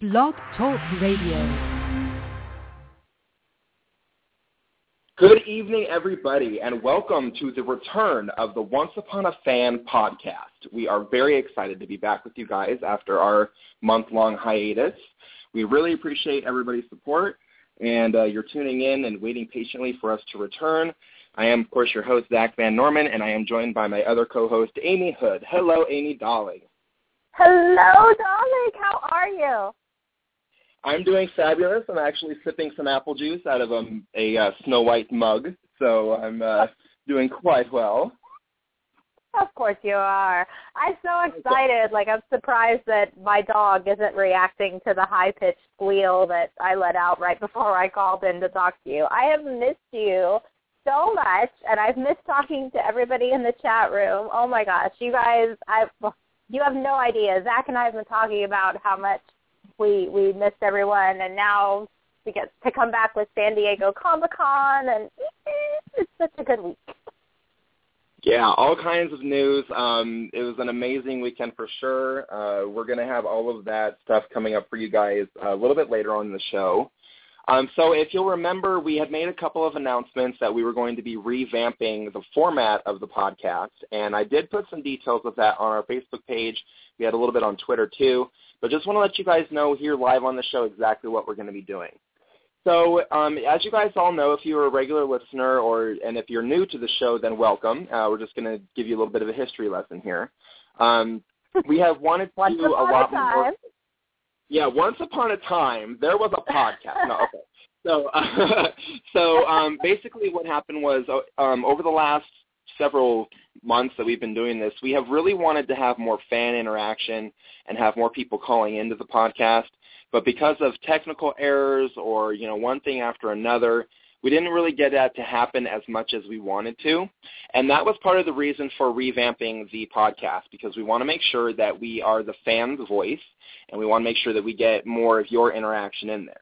Blog Talk Radio. Good evening, everybody, and welcome to the return of the Once Upon a Fan podcast. We are very excited to be back with you guys after our month-long hiatus. We really appreciate everybody's support, and you're tuning in and waiting patiently for us to return. I am, of course, your host, Zach Van Norman, and I am joined by my other co-host, Amy Hood. Hello, Amy darling. Hello, darling. How are you? I'm doing fabulous. I'm actually sipping some apple juice out of a Snow White mug, so I'm doing quite well. Of course you are. I'm so excited. Like, I'm surprised that my dog isn't reacting to the high-pitched squeal that I let out right before I called in to talk to you. I have missed you so much, and I've missed talking to everybody in the chat room. Oh, my gosh. You guys, you have no idea. Zach and I have been talking about how much we missed everyone, and now we get to come back with San Diego Comic-Con, and it's such a good week. Yeah, all kinds of news. It was an amazing weekend for sure. We're going to have all of that stuff coming up for you guys a little bit later on in the show. So if you'll remember, we had made a couple of announcements that we were going to be revamping the format of the podcast, and I did put some details of that on our Facebook page. We had a little bit on Twitter, too, but just want to let you guys know here live on the show exactly what we're going to be doing. So as you guys all know, if you're a regular listener and if you're new to the show, then welcome. We're just going to give you a little bit of a history lesson here. We have wanted to do a lot more. Yeah, once upon a time, there was a podcast. No, okay. So basically what happened was over the last several months that we've been doing this, we have really wanted to have more fan interaction and have more people calling into the podcast. But because of technical errors or, you know, one thing after another, we didn't really get that to happen as much as we wanted to. And that was part of the reason for revamping the podcast, because we want to make sure that we are the fan's voice, and we want to make sure that we get more of your interaction in there.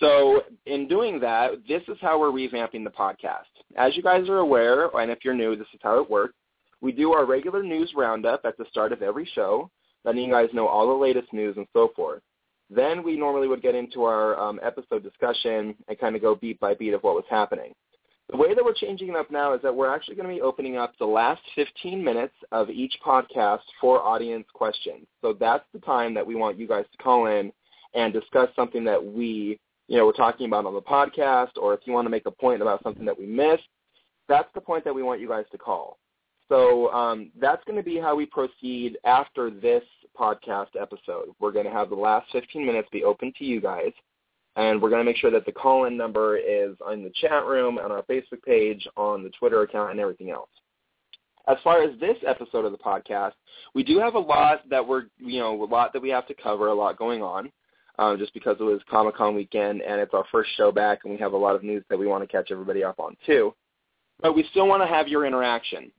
So in doing that, this is how we're revamping the podcast. As you guys are aware, and if you're new, this is how it works. We do our regular news roundup at the start of every show, letting you guys know all the latest news and so forth. Then we normally would get into our episode discussion and kind of go beat by beat of what was happening. The way that we're changing it up now is that we're actually going to be opening up the last 15 minutes of each podcast for audience questions. So that's the time that we want you guys to call in and discuss something that we, you know, we're talking about on the podcast, or if you want to make a point about something that we missed, that's the point that we want you guys to call. So that's going to be how we proceed after this podcast episode. We're going to have the last 15 minutes be open to you guys, and we're going to make sure that the call-in number is in the chat room, on our Facebook page, on the Twitter account, and everything else. As far as this episode of the podcast, we do have a lot that we have to cover, a lot going on, just because it was Comic-Con weekend, and it's our first show back, and we have a lot of news that we want to catch everybody up on, too. But we still want to have your interaction.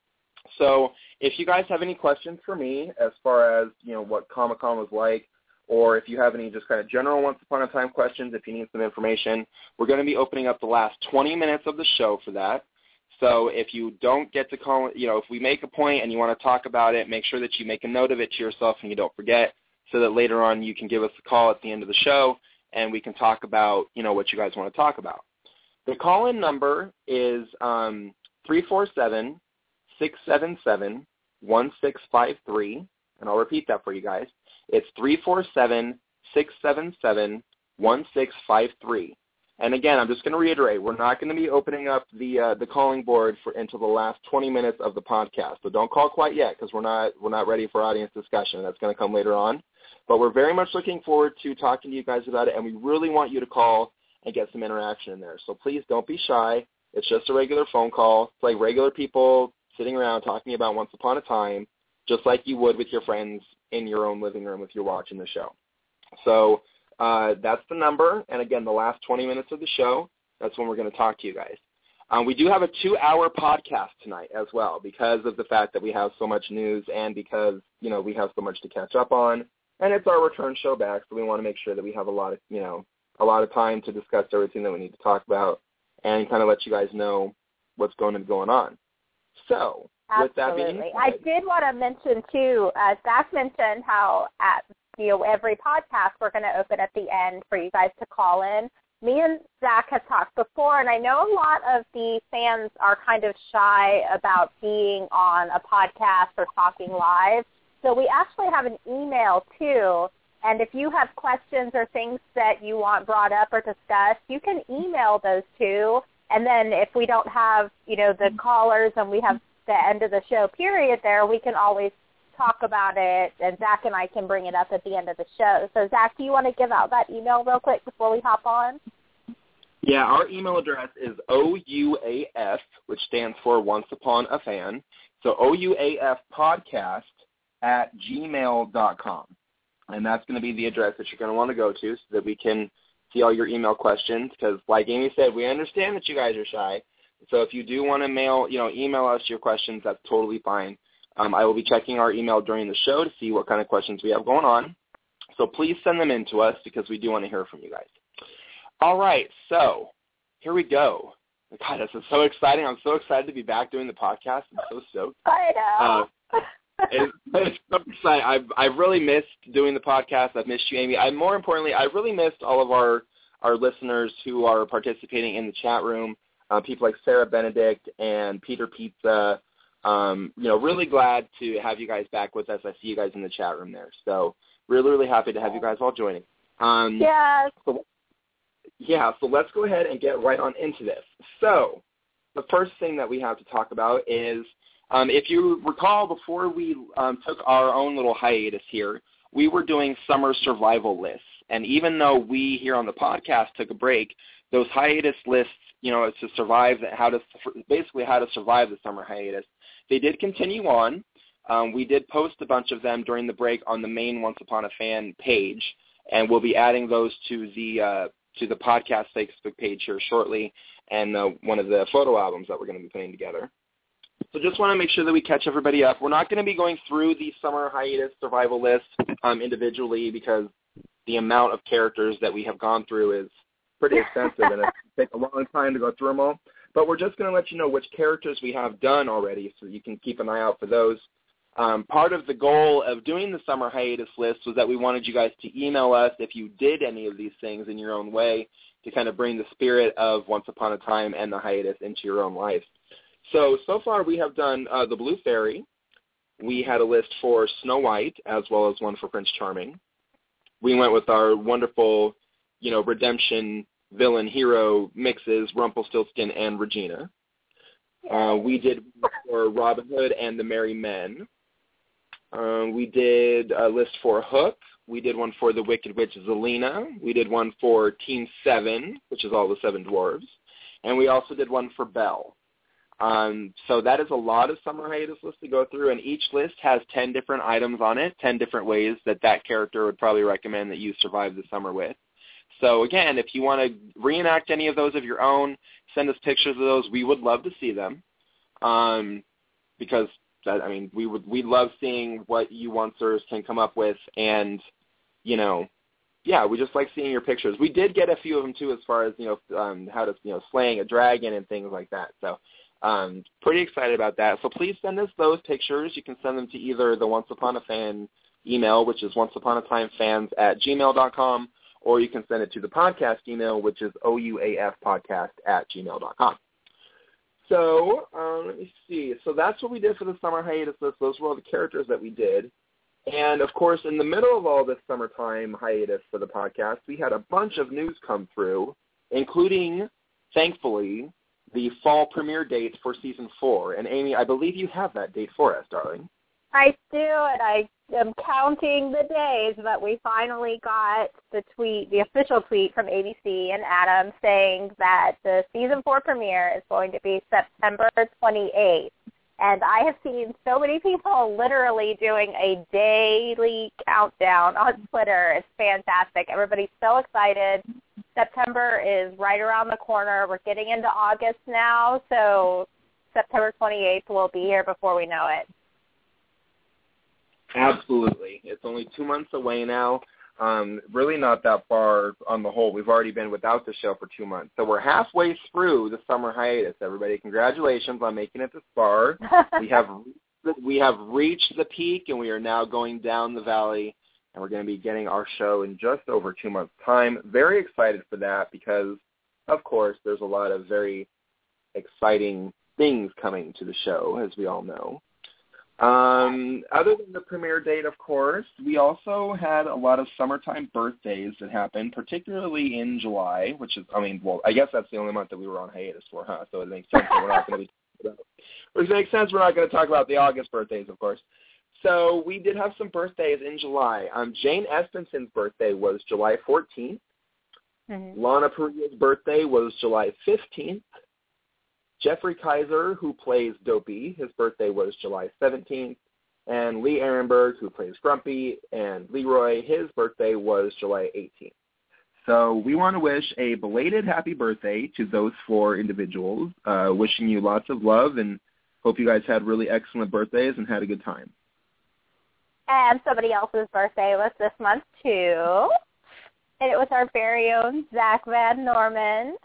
So if you guys have any questions for me as far as, you know, what Comic-Con was like, or if you have any just kind of general Once Upon a Time questions, if you need some information, we're going to be opening up the last 20 minutes of the show for that. So if you don't get to call, you know, if we make a point and you want to talk about it, make sure that you make a note of it to yourself and you don't forget, so that later on you can give us a call at the end of the show and we can talk about, you know, what you guys want to talk about. The call-in number is 347 677-1653, and I'll repeat that for you guys. It's 347-677-1653. And again, I'm just going to reiterate, we're not going to be opening up the calling board until the last 20 minutes of the podcast. So don't call quite yet, because we're not ready for audience discussion. That's going to come later on. But we're very much looking forward to talking to you guys about it, and we really want you to call and get some interaction in there. So please don't be shy. It's just a regular phone call. It's like regular people sitting around talking about Once Upon a Time, just like you would with your friends in your own living room if you're watching the show. So that's the number. And, again, the last 20 minutes of the show, that's when we're going to talk to you guys. We do have a 2-hour podcast tonight as well, because of the fact that we have so much news and because, you know, we have so much to catch up on. And it's our return show back, so we want to make sure that we have a lot of time to discuss everything that we need to talk about and kind of let you guys know what's going to be going on. So, absolutely. With that being said, I did want to mention, too, Zach mentioned how at every podcast, we're going to open at the end for you guys to call in. Me and Zach have talked before, and I know a lot of the fans are kind of shy about being on a podcast or talking live. So we actually have an email, too, and if you have questions or things that you want brought up or discussed, you can email those, too. And then if we don't have, the callers and we have the end of the show period there, we can always talk about it, and Zach and I can bring it up at the end of the show. So, Zach, do you want to give out that email real quick before we hop on? Yeah, our email address is OUAF, which stands for Once Upon a Fan. So OUAFpodcast@gmail.com. And that's going to be the address that you're going to want to go to so that we can see all your email questions because, like Amy said, we understand that you guys are shy. So if you do want to email us your questions, that's totally fine. I will be checking our email during the show to see what kind of questions we have going on. So please send them in to us because we do want to hear from you guys. All right, so here we go. God, this is so exciting. I'm so excited to be back doing the podcast. I'm so stoked. I know. It's so exciting. I've really missed doing the podcast. I've missed you, Amy. More importantly, I really missed all of our listeners who are participating in the chat room, people like Sarah Benedict and Peter Pizza. Really glad to have you guys back with us. I see you guys in the chat room there. So really, really happy to have you guys all joining. Yes. So let's go ahead and get right on into this. So the first thing that we have to talk about is, if you recall, before we took our own little hiatus here, we were doing summer survival lists. And even though we here on the podcast took a break, those hiatus lists, to survive, how to survive the summer hiatus, they did continue on. We did post a bunch of them during the break on the main Once Upon a Fan page, and we'll be adding those to the podcast Facebook page here shortly and one of the photo albums that we're going to be putting together. So just want to make sure that we catch everybody up. We're not going to be going through the summer hiatus survival list individually because the amount of characters that we have gone through is pretty extensive, and it takes a long time to go through them all. But we're just going to let you know which characters we have done already so you can keep an eye out for those. Part of the goal of doing the summer hiatus list was that we wanted you guys to email us if you did any of these things in your own way to kind of bring the spirit of Once Upon a Time and the hiatus into your own life. So far we have done the Blue Fairy. We had a list for Snow White as well as one for Prince Charming. We went with our wonderful, redemption villain hero mixes, Rumpelstiltskin and Regina. We did for Robin Hood and the Merry Men. We did a list for Hook. We did one for the Wicked Witch Zelina. We did one for Team 7, which is all the 7 dwarves. And we also did one for Belle. So that is a lot of summer hiatus lists to go through, and each list has 10 different items on it, 10 different ways that character would probably recommend that you survive the summer with. So, again, if you want to reenact any of those of your own, send us pictures of those. We would love to see them because, we love seeing what you oncers can come up with. And, we just like seeing your pictures. We did get a few of them, too, as far as, how to, slaying a dragon and things like that. So pretty excited about that. So please send us those pictures. You can send them to either the Once Upon a Fan email, which is onceuponatimefans@gmail.com. or you can send it to the podcast email, which is ouafpodcast@gmail.com. So let me see. So that's what we did for the summer hiatus list. Those were all the characters that we did. And, of course, in the middle of all this summertime hiatus for the podcast, we had a bunch of news come through, including, thankfully, the fall premiere dates for Season 4. And, Amy, I believe you have that date for us, darling. I do, and I am counting the days, but we finally got the official tweet from ABC and Adam saying that the Season 4 premiere is going to be September 28th. And I have seen so many people literally doing a daily countdown on Twitter. It's fantastic. Everybody's so excited. September is right around the corner. We're getting into August now, so September 28th will be here before we know it. Absolutely. It's only 2 months away now. Really not that far on the whole. We've already been without the show for 2 months. So we're halfway through the summer hiatus, everybody. Congratulations on making it this far. We have reached the peak, and we are now going down the valley and we're going to be getting our show in just over 2 months' time. Very excited for that because, of course, there's a lot of very exciting things coming to the show, as we all know. Other than the premiere date, of course, we also had a lot of summertime birthdays that happened, particularly in July, which is, I mean, well, I guess that's the only month that we were on hiatus for, huh? So it makes sense that we're not going to be talking about it. Which makes sense we're not going to talk about the August birthdays, of course. So we did have some birthdays in July. Jane Espenson's birthday was July 14th. Mm-hmm. Lana Peria's birthday was July 15th. Jeffrey Kaiser, who plays Dopey, his birthday was July 17th. And Lee Ehrenberg, who plays Grumpy, and Leroy, his birthday was July 18th. So we want to wish a belated happy birthday to those four individuals, wishing you lots of love, and hope you guys had really excellent birthdays and had a good time. And somebody else's birthday was this month, too. And it was our very own Zach Van Norman.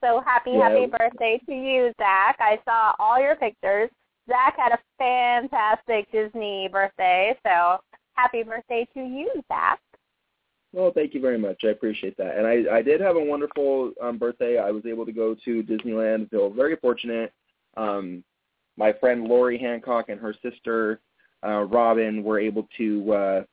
So happy birthday to you, Zach. I saw all your pictures. Zach had a fantastic Disney birthday, so happy birthday to you, Zach. Well, thank you very much. I appreciate that. And I did have a wonderful birthday. I was able to go to Disneyland. Feel very fortunate. My friend Lori Hancock and her sister, Robin, were able to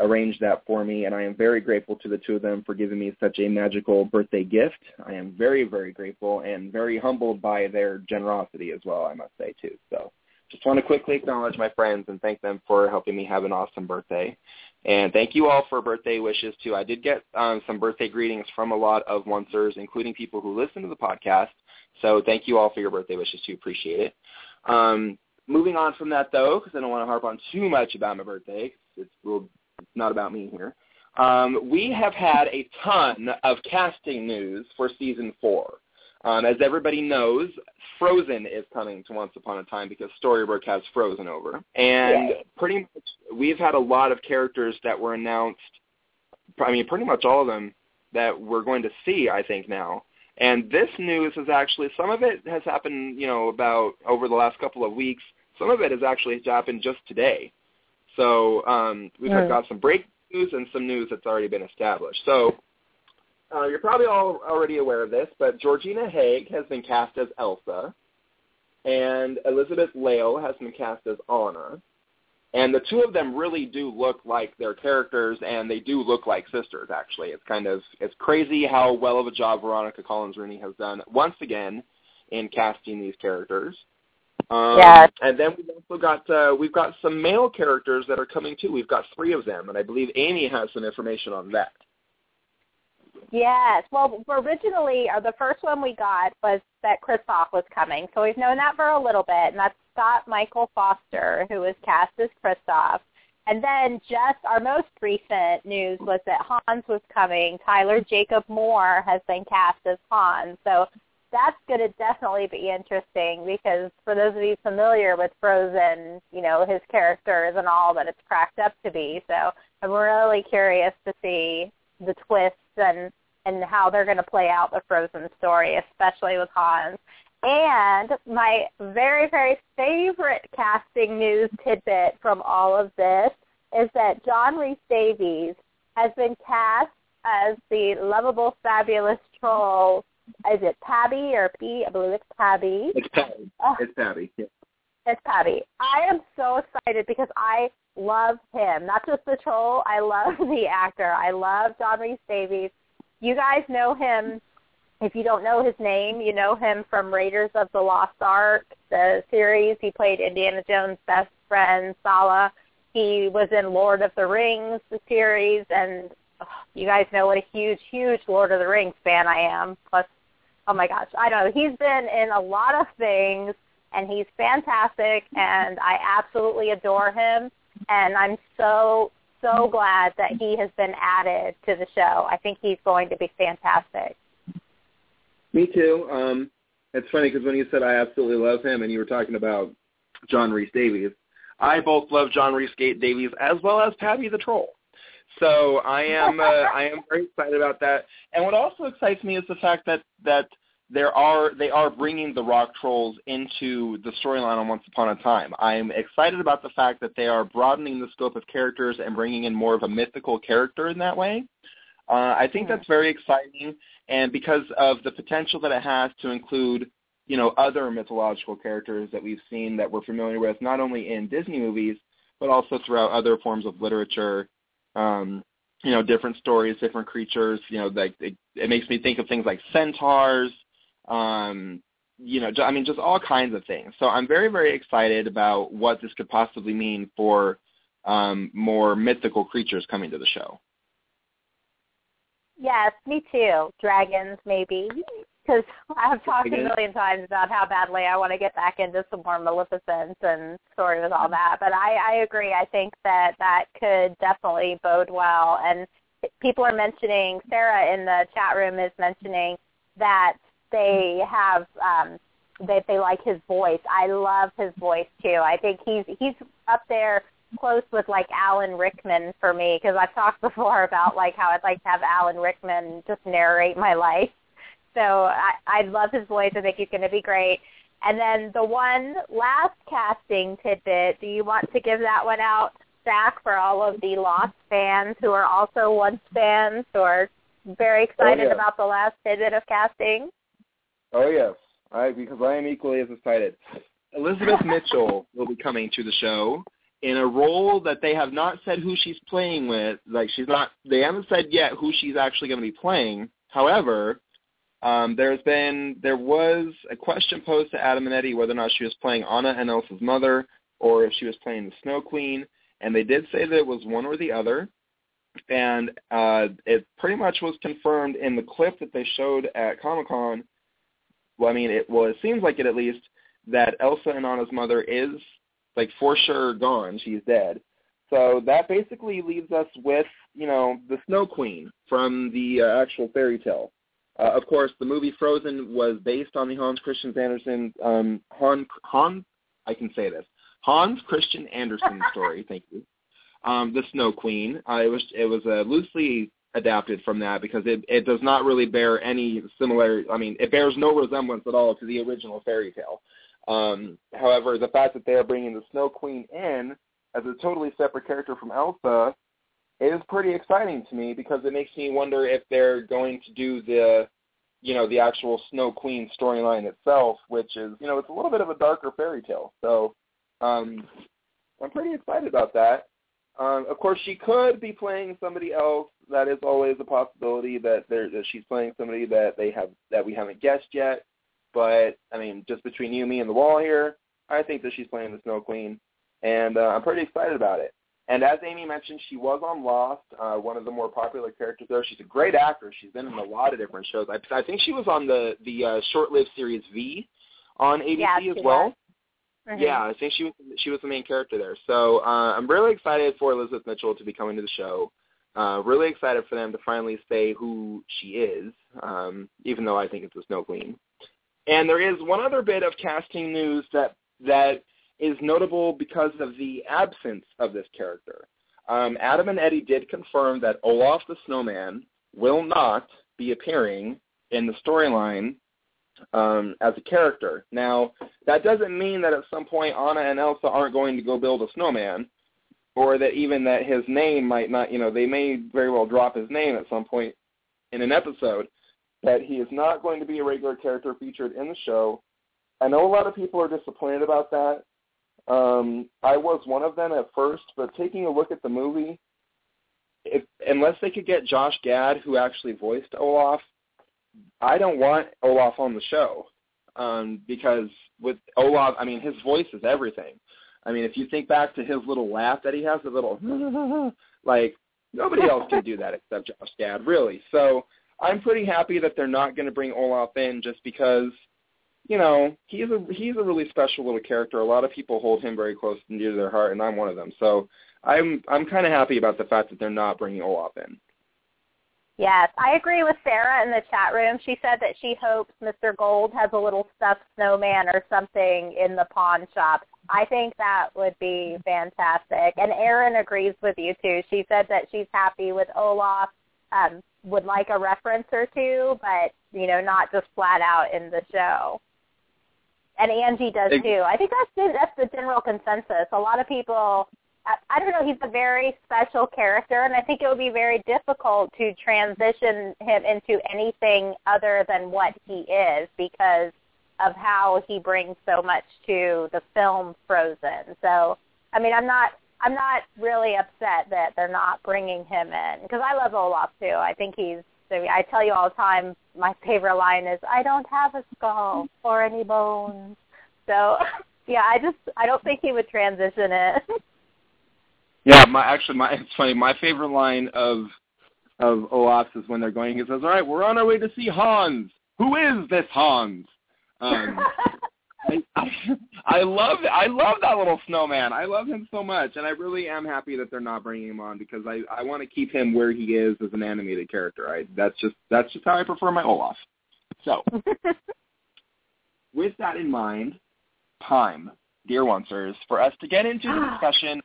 arrange that for me, and I am very grateful to the two of them for giving me such a magical birthday gift. I am very, very grateful and very humbled by their generosity as well, I must say, too. So just want to quickly acknowledge my friends and thank them for helping me have an awesome birthday. And thank you all for birthday wishes, too. I did get some birthday greetings from a lot of Oncers, including people who listen to the podcast. So thank you all for your birthday wishes, too. Appreciate it. Moving on from that, though, because I don't want to harp on too much about my birthday. It's not about me here. We have had a ton of casting news for season 4. As everybody knows, Frozen is coming to Once Upon a Time because Storybrooke has Frozen over. And pretty much we've had a lot of characters that were announced, I mean, pretty much all of them that we're going to see, I think, now. And this news is actually, some of it has happened, you know, about over the last couple of weeks. Some of it has actually happened just today. So we've got some breaking news and some news that's already been established. So you're probably all already aware of this, but Georgina Haig has been cast as Elsa, and Elizabeth Lail has been cast as Anna. And the two of them really do look like their characters, and they do look like sisters, actually. It's crazy how well of a job Veronica Collins-Rooney has done, once again, in casting these characters. And then we've also got some male characters that are coming too. We've got 3 of them, and I believe Amy has some information on that. Yes. Well, originally, the first one we got was that Kristoff was coming, so we've known that for a little bit, and that's Scott Michael Foster, who was cast as Kristoff. And then just our most recent news was that Hans was coming. Tyler Jacob Moore has been cast as Hans, so that's going to definitely be interesting because for those of you familiar with Frozen, you know, his character isn't all that it's cracked up to be. So I'm really curious to see the twists and how they're going to play out the Frozen story, especially with Hans. And my very, very favorite casting news tidbit from all of this is that John Rhys-Davies has been cast as the lovable, fabulous troll. Is it Pabby or P? I believe it's Pabby. It's Pabby. It's Pabby. Yeah. It's Pabby. I am so excited because I love him. Not just the troll. I love the actor. I love John Rhys-Davies. You guys know him. If you don't know his name, you know him from Raiders of the Lost Ark, the series. He played Indiana Jones' best friend, Sala. He was in Lord of the Rings, the series, and you guys know what a huge, huge Lord of the Rings fan I am. Plus, oh my gosh, I don't know. He's been in a lot of things, and he's fantastic, and I absolutely adore him. And I'm so, so glad that he has been added to the show. I think he's going to be fantastic. Me too. It's funny because when you said I absolutely love him and you were talking about John Rhys-Davies, I both love John Rhys-Davies as well as Pabby the Troll. So I am very excited about that. And what also excites me is the fact that they are bringing the rock trolls into the storyline on Once Upon a Time. I'm excited about the fact that they are broadening the scope of characters and bringing in more of a mythical character in that way. I think that's very exciting, and because of the potential that it has to include, you know, other mythological characters that we've seen that we're familiar with, not only in Disney movies, but also throughout other forms of literature, you know, different stories, different creatures, you know, like it makes me think of things like centaurs, you know, I mean, just all kinds of things. So I'm very, very excited about what this could possibly mean for more mythical creatures coming to the show. Yes, me too. Dragons, maybe. Because I've talked a million times about how badly I want to get back into some more Maleficence and story with all that. But I agree. I think that could definitely bode well. And people are mentioning, Sarah in the chat room is mentioning that they have they like his voice. I love his voice, too. I think he's up there close with, like, Alan Rickman for me, because I've talked before about, like, how I'd like to have Alan Rickman just narrate my life. So I love his voice. I think he's going to be great. And then the one last casting tidbit, do you want to give that one out, Zach, for all of the Lost fans who are also Once fans who are very excited about the last tidbit of casting? Oh, yes, because I am equally as excited. Elizabeth Mitchell will be coming to the show in a role that they have not said who she's playing with. Like, they haven't said yet who she's actually going to be playing. However, there was a question posed to Adam and Eddie whether or not she was playing Anna and Elsa's mother or if she was playing the Snow Queen, and they did say that it was one or the other, and it pretty much was confirmed in the clip that they showed at Comic-Con. Well, I mean, it seems like it at least, that Elsa and Anna's mother is, like, for sure gone. She's dead. So that basically leaves us with, you know, the Snow Queen from the actual fairy tale. Of course, the movie Frozen was based on the Hans Christian Andersen Hans Christian Andersen story. Thank you. The Snow Queen. It was loosely adapted from that because it does not really bear any similarity. I mean, it bears no resemblance at all to the original fairy tale. However, the fact that they are bringing the Snow Queen in as a totally separate character from Elsa is pretty exciting to me because it makes me wonder if they're going to do the, you know, the actual Snow Queen storyline itself, which is, you know, it's a little bit of a darker fairy tale. So I'm pretty excited about that. Of course, she could be playing somebody else. That is always a possibility that she's playing somebody that we haven't guessed yet. But, I mean, just between you, me, and the wall here, I think that she's playing the Snow Queen, and I'm pretty excited about it. And as Amy mentioned, she was on Lost, one of the more popular characters there. She's a great actor. She's been in a lot of different shows. I think she was on the short-lived series V on ABC as well. Mm-hmm. Yeah, I think she was the main character there. So I'm really excited for Elizabeth Mitchell to be coming to the show. Really excited for them to finally say who she is, even though I think it's the Snow Queen. And there is one other bit of casting news that is notable because of the absence of this character. Adam and Eddie did confirm that Olaf the Snowman will not be appearing in the storyline as a character. Now, that doesn't mean that at some point Anna and Elsa aren't going to go build a snowman, or that even that his name might not, you know, they may very well drop his name at some point in an episode, that he is not going to be a regular character featured in the show. I know a lot of people are disappointed about that. I was one of them at first, but taking a look at the movie, unless they could get Josh Gad, who actually voiced Olaf, I don't want Olaf on the show because with Olaf, I mean, his voice is everything. I mean, if you think back to his little laugh that he has, the little, like, nobody else can do that except Josh Gad, really. So I'm pretty happy that they're not going to bring Olaf in just because, you know, he's a really special little character. A lot of people hold him very close and dear to their heart, and I'm one of them. So I'm kind of happy about the fact that they're not bringing Olaf in. Yes, I agree with Sarah in the chat room. She said that she hopes Mr. Gold has a little stuffed snowman or something in the pawn shop. I think that would be fantastic. And Erin agrees with you, too. She said that she's happy with Olaf. would like a reference or two, but, you know, not just flat out in the show. And Angie does too. I think that's the general consensus. A lot of people, I don't know, he's a very special character, and I think it would be very difficult to transition him into anything other than what he is because of how he brings so much to the film Frozen. So, I mean, I'm not really upset that they're not bringing him in because I love Olaf too. I think he's. I tell you all the time, my favorite line is, I don't have a skull or any bones. So, yeah, I don't think he would transition it. Yeah, it's funny. My favorite line of Olaf's is when they're going, he says, all right, we're on our way to see Hans. Who is this Hans? I love that little snowman. I love him so much, and I really am happy that they're not bringing him on because I want to keep him where he is as an animated character. That's just how I prefer my Olaf. So, with that in mind, time, dear onesers, for us to get into the discussion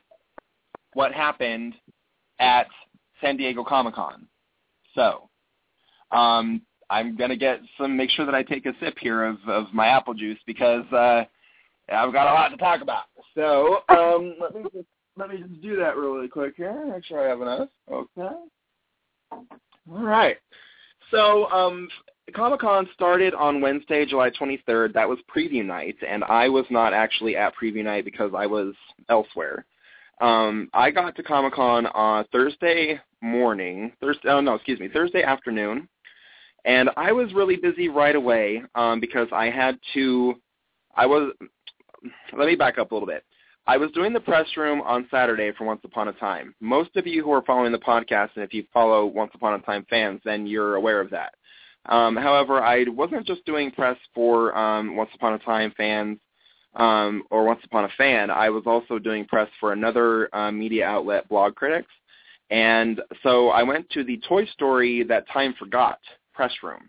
what happened at San Diego Comic-Con. So, I'm going to make sure that I take a sip here of my apple juice because I've got a lot to talk about. So let me just do that really quick here. Make sure I have enough. Okay. All right. So Comic-Con started on Wednesday, July 23rd. That was preview night, and I was not actually at preview night because I was elsewhere. I got to Comic-Con on Thursday afternoon. And I was really busy right away because let me back up a little bit. I was doing the press room on Saturday for Once Upon a Time. Most of you who are following the podcast, and if you follow Once Upon a Time fans, then you're aware of that. However, I wasn't just doing press for Once Upon a Time fans or Once Upon a Fan. I was also doing press for another media outlet, Blog Critics. And so I went to the Toy Story That Time Forgot press room.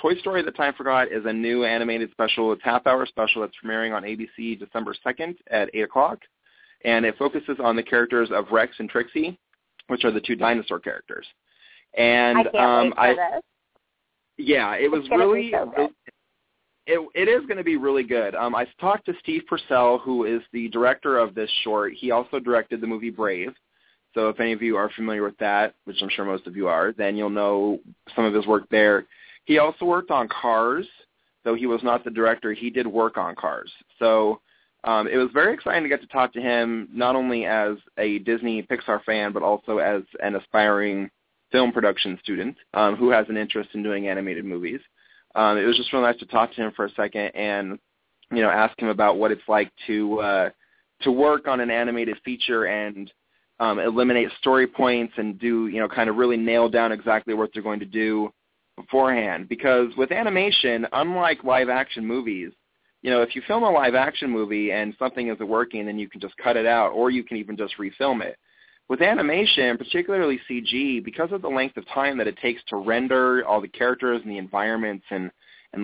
Toy Story That Time Forgot is a new animated special. It's a half-hour special that's premiering on ABC December 2nd at 8 o'clock, and it focuses on the characters of Rex and Trixie, which are the two dinosaur characters. And I can't wait for this. Yeah, it was really so good. It is going to be really good. I talked to Steve Purcell, who is the director of this short. He also directed the movie Brave. So if any of you are familiar with that, which I'm sure most of you are, then you'll know some of his work there. He also worked on Cars, though he was not the director. He did work on Cars. So it was very exciting to get to talk to him, not only as a Disney Pixar fan, but also as an aspiring film production student who has an interest in doing animated movies. It was just really nice to talk to him for a second and, you know, ask him about what it's like to work on an animated feature and eliminate story points and do, you know, kind of really nail down exactly what they're going to do beforehand. Because with animation, unlike live-action movies, you know, if you film a live-action movie and something isn't working, then you can just cut it out or you can even just refilm it. With animation, particularly CG, because of the length of time that it takes to render all the characters and the environments and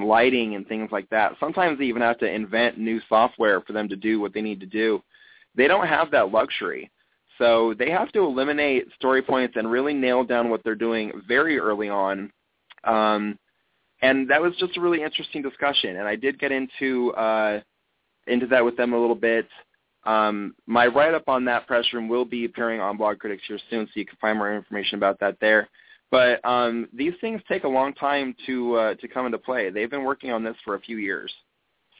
lighting and things like that, sometimes they even have to invent new software for them to do what they need to do. They don't have that luxury. So they have to eliminate story points and really nail down what they're doing very early on. And that was just a really interesting discussion. And I did get into that with them a little bit. My write-up on that press room will be appearing on Blog Critics here soon, so you can find more information about that there. But these things take a long time to come into play. They've been working on this for a few years.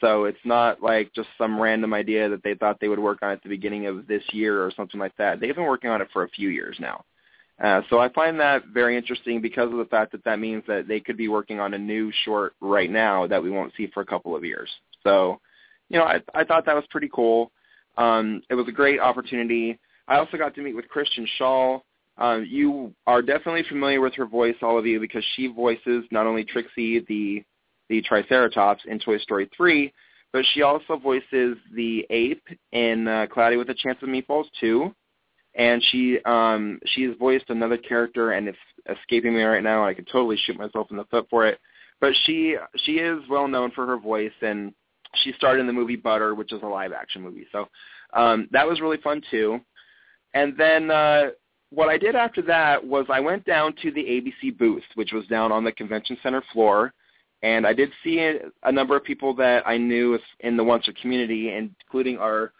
So it's not like just some random idea that they thought they would work on at the beginning of this year or something like that. They've been working on it for a few years now. So I find that very interesting because of the fact that means that they could be working on a new short right now that we won't see for a couple of years. So, you know, I thought that was pretty cool. It was a great opportunity. I also got to meet with Christian Shaw. You are definitely familiar with her voice, all of you, because she voices not only Trixie, the Triceratops in Toy Story 3, but she also voices the ape in Cloudy with a Chance of Meatballs 2, and she has voiced another character, and it's escaping me right now. I could totally shoot myself in the foot for it, but she is well known for her voice, and she starred in the movie Butter, which is a live-action movie, so that was really fun, too. And then what I did after that was I went down to the ABC booth, which was down on the convention center floor, and I did see a number of people that I knew in the Once community, including our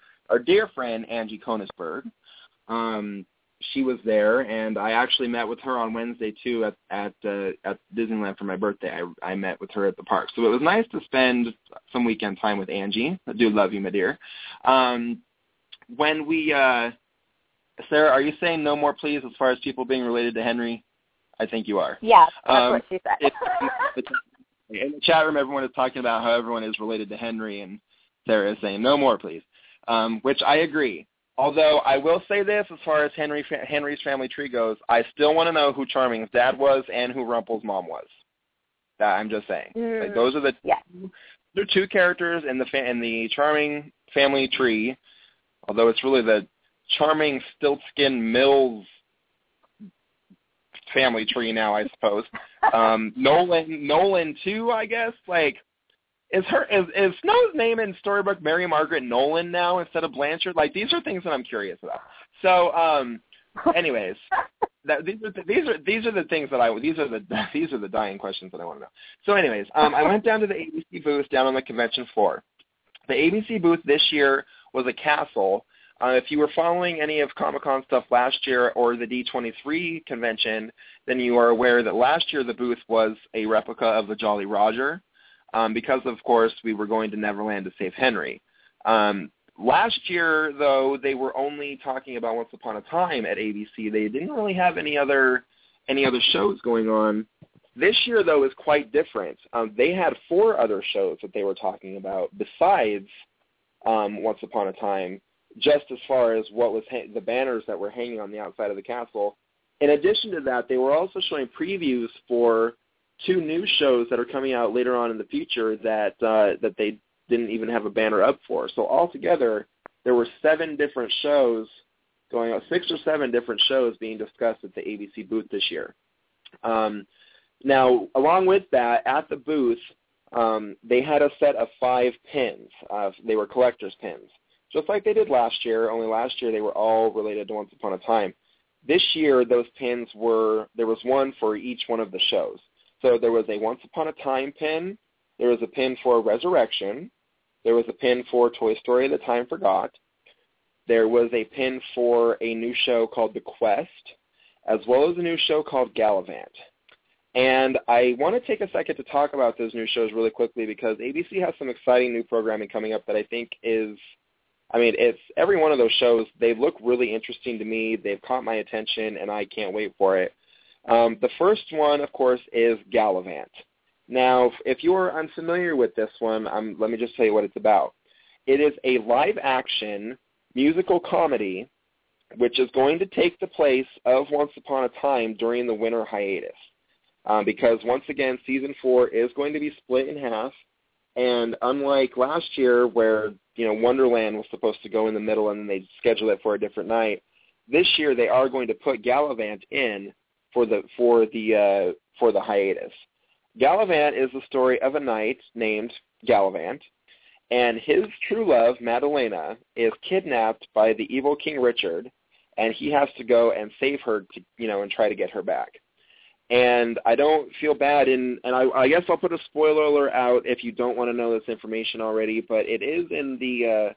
dear friend Angie Konisberg. She was there, and I actually met with her on Wednesday too at Disneyland for my birthday. I met with her at the park, so it was nice to spend some weekend time with Angie. I do love you, my dear. When we, Sarah, are you saying no more, please, as far as people being related to Henry? I think you are. Yeah, that's what she said. In the chat room, everyone is talking about how everyone is related to Henry, and Sarah is saying no more, please, which I agree. Although I will say this, as far as Henry's family tree goes, I still want to know who Charming's dad was and who Rumple's mom was. I'm just saying. Like, those are the two characters in the Charming family tree, although it's really the Charming Stiltskin Mills family tree now, I suppose. Nolan too, I guess. Like, Is Snow's name in Storybrooke Mary Margaret Nolan now instead of Blanchard? Like, these are things that I'm curious about. So, anyways, these are the dying questions that I want to know. So, anyways, I went down to the ABC booth down on the convention floor. The ABC booth this year was a castle. If you were following any of Comic-Con stuff last year or the D23 convention, then you are aware that last year the booth was a replica of the Jolly Roger. Because, of course, we were going to Neverland to save Henry. Last year, though, they were only talking about Once Upon a Time at ABC. They didn't really have any other shows going on. This year, though, is quite different. They had 4 other shows that they were talking about besides Once Upon a Time, just as far as what was the banners that were hanging on the outside of the castle. In addition to that, they were also showing previews for 2 new shows that are coming out later on in the future that they didn't even have a banner up for. So altogether, there were 7 different shows going on, 6 or 7 different shows being discussed at the ABC booth this year. Now, along with that, at the booth, they had a set of 5 pins. They were collector's pins, just like they did last year, only last year they were all related to Once Upon a Time. This year, those pins there was one for each one of the shows. So there was a Once Upon a Time pin, there was a pin for Resurrection, there was a pin for Toy Story of the Time Forgot, there was a pin for a new show called The Quest, as well as a new show called Galavant. And I want to take a second to talk about those new shows really quickly because ABC has some exciting new programming coming up that I think is, it's every one of those shows, they look really interesting to me, they've caught my attention, and I can't wait for it. The first one, of course, is Galavant. Now, if you are unfamiliar with this one, let me just tell you what it's about. It is a live-action musical comedy which is going to take the place of Once Upon a Time during the winter hiatus because, once again, Season 4 is going to be split in half, and unlike last year where, Wonderland was supposed to go in the middle and then they'd schedule it for a different night, this year they are going to put Galavant in for the hiatus. Galavant is the story of a knight named Galavant, and his true love, Madalena, is kidnapped by the evil King Richard, and he has to go and save her, and try to get her back. And I don't feel bad, and I guess I'll put a spoiler alert out if you don't want to know this information already, but it is in the,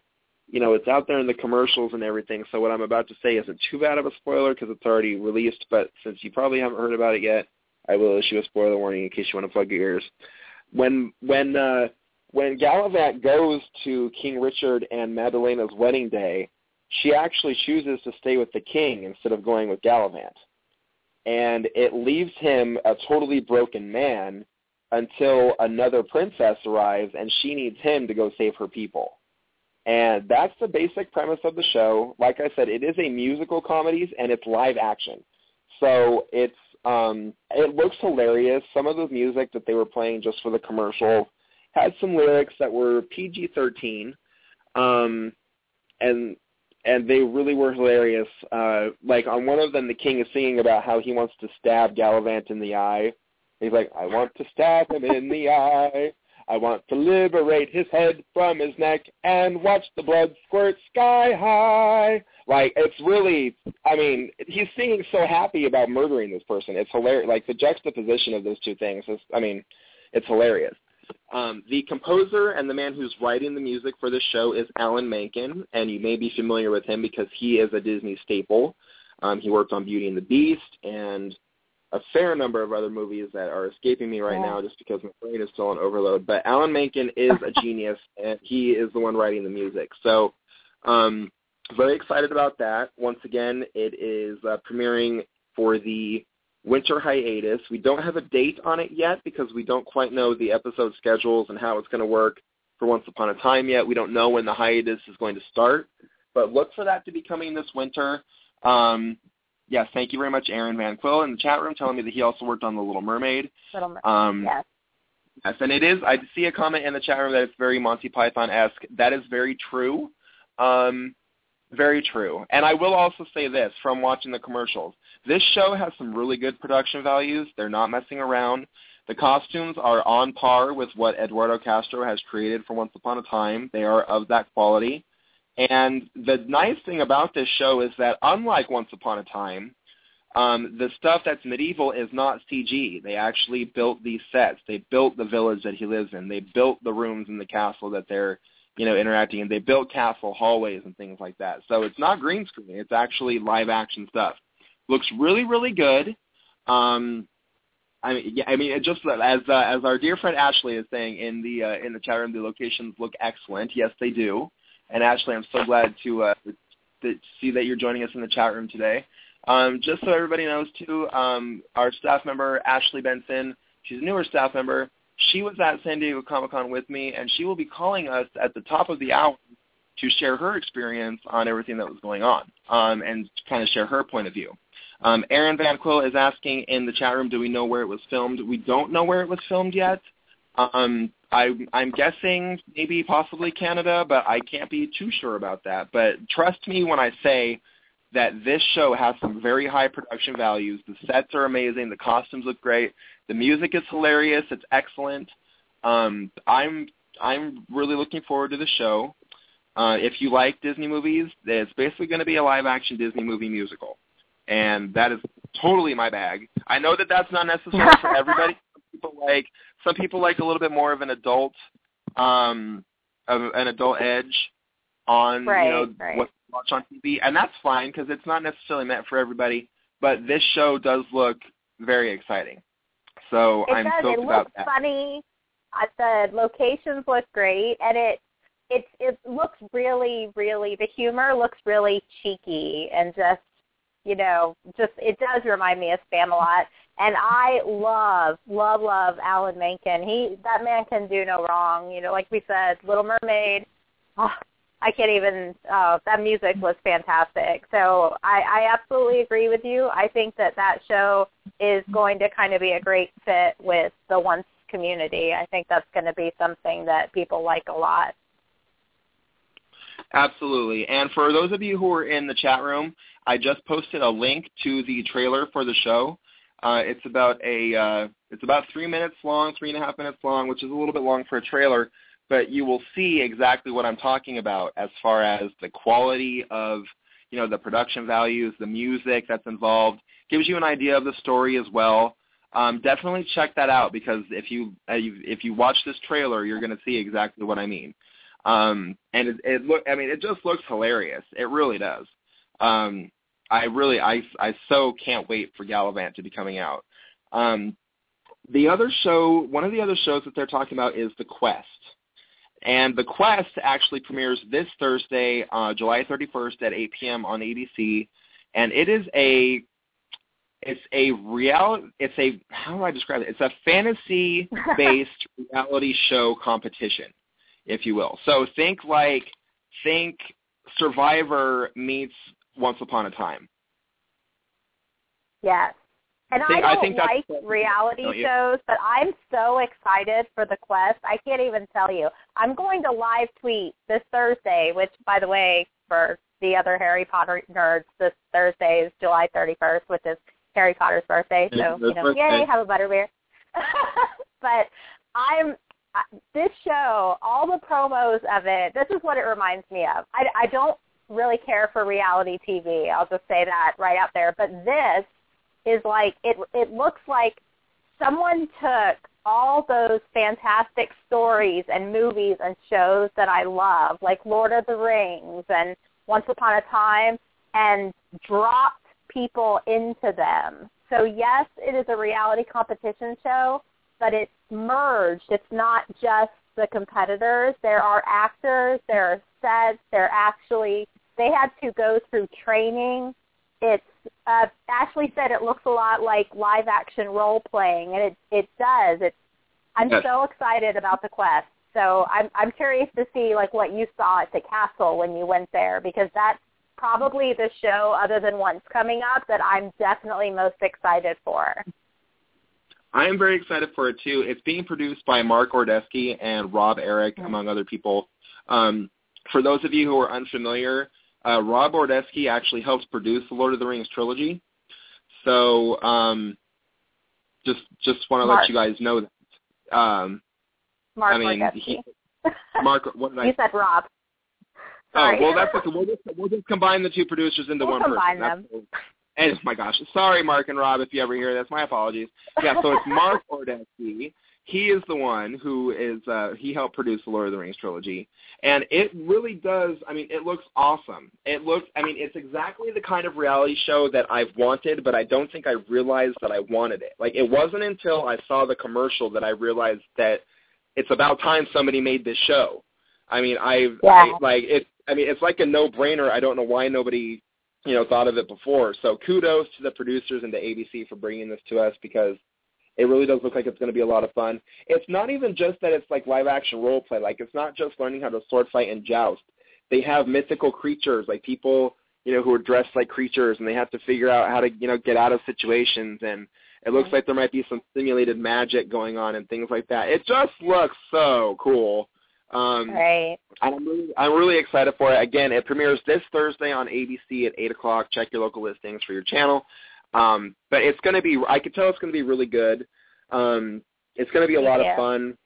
it's out there in the commercials and everything, so what I'm about to say isn't too bad of a spoiler because it's already released, but since you probably haven't heard about it yet, I will issue a spoiler warning in case you want to plug your ears. When Galavant goes to King Richard and Madalena's wedding day, she actually chooses to stay with the king instead of going with Galavant, and it leaves him a totally broken man until another princess arrives and she needs him to go save her people. And that's the basic premise of the show. Like I said, it is a musical comedy, and it's live action. So it's it looks hilarious. Some of the music that they were playing just for the commercial had some lyrics that were PG-13, and they really were hilarious. Like on one of them, the king is singing about how he wants to stab Galavant in the eye. He's like, I want to stab him in the eye. I want to liberate his head from his neck and watch the blood squirt sky high. Like, it's really, I mean, he's singing so happy about murdering this person. It's hilarious. Like, the juxtaposition of those two things is, I mean, it's hilarious. The composer and the man who's writing the music for this show is Alan Menken, and you may be familiar with him because he is a Disney staple. He worked on Beauty and the Beast and a fair number of other movies that are escaping me right now just because my brain is still on overload. But Alan Menken is a genius, and he is the one writing the music. So very excited about that. Once again, it is premiering for the winter hiatus. We don't have a date on it yet because we don't quite know the episode schedules and how it's going to work for Once Upon a Time yet. We don't know when the hiatus is going to start, but look for that to be coming this winter. Yes, thank you very much, Aaron Van Quill, in the chat room telling me that he also worked on The Little Mermaid. Yes, and it is. I see a comment in the chat room that it's very Monty Python-esque. That is very true. Very true. And I will also say this from watching the commercials. This show has some really good production values. They're not messing around. The costumes are on par with what Eduardo Castro has created for Once Upon a Time. They are of that quality. And the nice thing about this show is that unlike Once Upon a Time, the stuff that's medieval is not CG. They actually built these sets. They built the village that he lives in. They built the rooms in the castle that they're, you know, interacting in. They built castle hallways and things like that. So it's not green screen. It's actually live action stuff. Looks really, really good. It just as our dear friend Ashley is saying in the chat room, the locations look excellent. Yes, they do. And Ashley, I'm so glad to see that you're joining us in the chat room today. Just so everybody knows, too, our staff member, Ashley Benson, she's a newer staff member. She was at San Diego Comic-Con with me, and she will be calling us at the top of the hour to share her experience on everything that was going on and kind of share her point of view. Aaron Van Quill is asking in the chat room, do we know where it was filmed? We don't know where it was filmed yet. I'm guessing maybe possibly Canada, but I can't be too sure about that. But trust me when I say that this show has some very high production values. The sets are amazing. The costumes look great. The music is hilarious. It's excellent. I'm really looking forward to the show. If you like Disney movies, it's basically going to be a live-action Disney movie musical, and that is totally my bag. I know that that's not necessary for everybody. Some people like a little bit more of an adult, edge on what you watch on TV, and that's fine because it's not necessarily meant for everybody. But this show does look very exciting, so I'm stoked about that. It looks funny. The locations look great, and it looks really, really, the humor looks really cheeky and just, you know, just it does remind me of Spamalot. And I love Alan Menken. That man can do no wrong. You know, like we said, Little Mermaid, that music was fantastic. So I absolutely agree with you. I think that show is going to kind of be a great fit with the Once community. I think that's going to be something that people like a lot. Absolutely. And for those of you who are in the chat room, I just posted a link to the trailer for the show. It's about 3 minutes long, 3.5 minutes long, which is a little bit long for a trailer, but you will see exactly what I'm talking about as far as the quality of, you know, the production values, the music that's involved. Gives you an idea of the story as well. Definitely check that out because if you watch this trailer, you're going to see exactly what I mean. And it just looks hilarious. It really does. I so can't wait for Galavant to be coming out. One of the other shows that they're talking about is The Quest. And The Quest actually premieres this Thursday, July 31st at 8 p.m. on ABC. And it's a fantasy-based reality show competition, if you will. So think Survivor meets Once Upon a Time. Yes. And I think like reality shows, but I'm so excited for The Quest. I can't even tell you. I'm going to live tweet this Thursday, which, by the way, for the other Harry Potter nerds, this Thursday is July 31st, which is Harry Potter's birthday. So, you know, birthday. Yay, have a butterbeer. But I'm this show, all the promos of it, this is what it reminds me of. I don't really care for reality TV. I'll just say that right out there. But this is like, it looks like someone took all those fantastic stories and movies and shows that I love, like Lord of the Rings and Once Upon a Time, and dropped people into them. So yes, it is a reality competition show, but it's merged. It's not just the competitors. There are actors, there are sets, they had to go through training. It's Ashley said it looks a lot like live action role playing, and it does. I'm so excited about The Quest. So I'm curious to see like what you saw at the castle when you went there, because that's probably the show other than Once coming up that I'm definitely most excited for. I am very excited for it too. It's being produced by Mark Ordesky and Rob Eric, among other people. For those of you who are unfamiliar, Rob Ordesky actually helped produce the Lord of the Rings trilogy. So just want to let you guys know that. Mark Ordesky. You said Rob. Sorry. Oh, well, that's okay. We'll just combine the two producers into one person. We'll combine them. And, oh, my gosh. Sorry, Mark and Rob, if you ever hear this. My apologies. Yeah, so it's Mark Ordesky. He is the one who is, he helped produce the Lord of the Rings trilogy. And it really does, I mean, it looks awesome. It's exactly the kind of reality show that I've wanted, but I don't think I realized that I wanted it. Like, it wasn't until I saw the commercial that I realized that it's about time somebody made this show. I mean, it's like a no-brainer. I don't know why nobody, thought of it before. So kudos to the producers and to ABC for bringing this to us, because it really does look like it's going to be a lot of fun. It's not even just that it's like live-action role play. Like, it's not just learning how to sword fight and joust. They have mythical creatures, like people, who are dressed like creatures, and they have to figure out how to, get out of situations. And it looks like there might be some simulated magic going on and things like that. It just looks so cool. Right. I'm really excited for it. Again, it premieres this Thursday on ABC at 8 o'clock. Check your local listings for your channel. But it's going to be, I can tell it's going to be really good. It's going to be a lot of fun.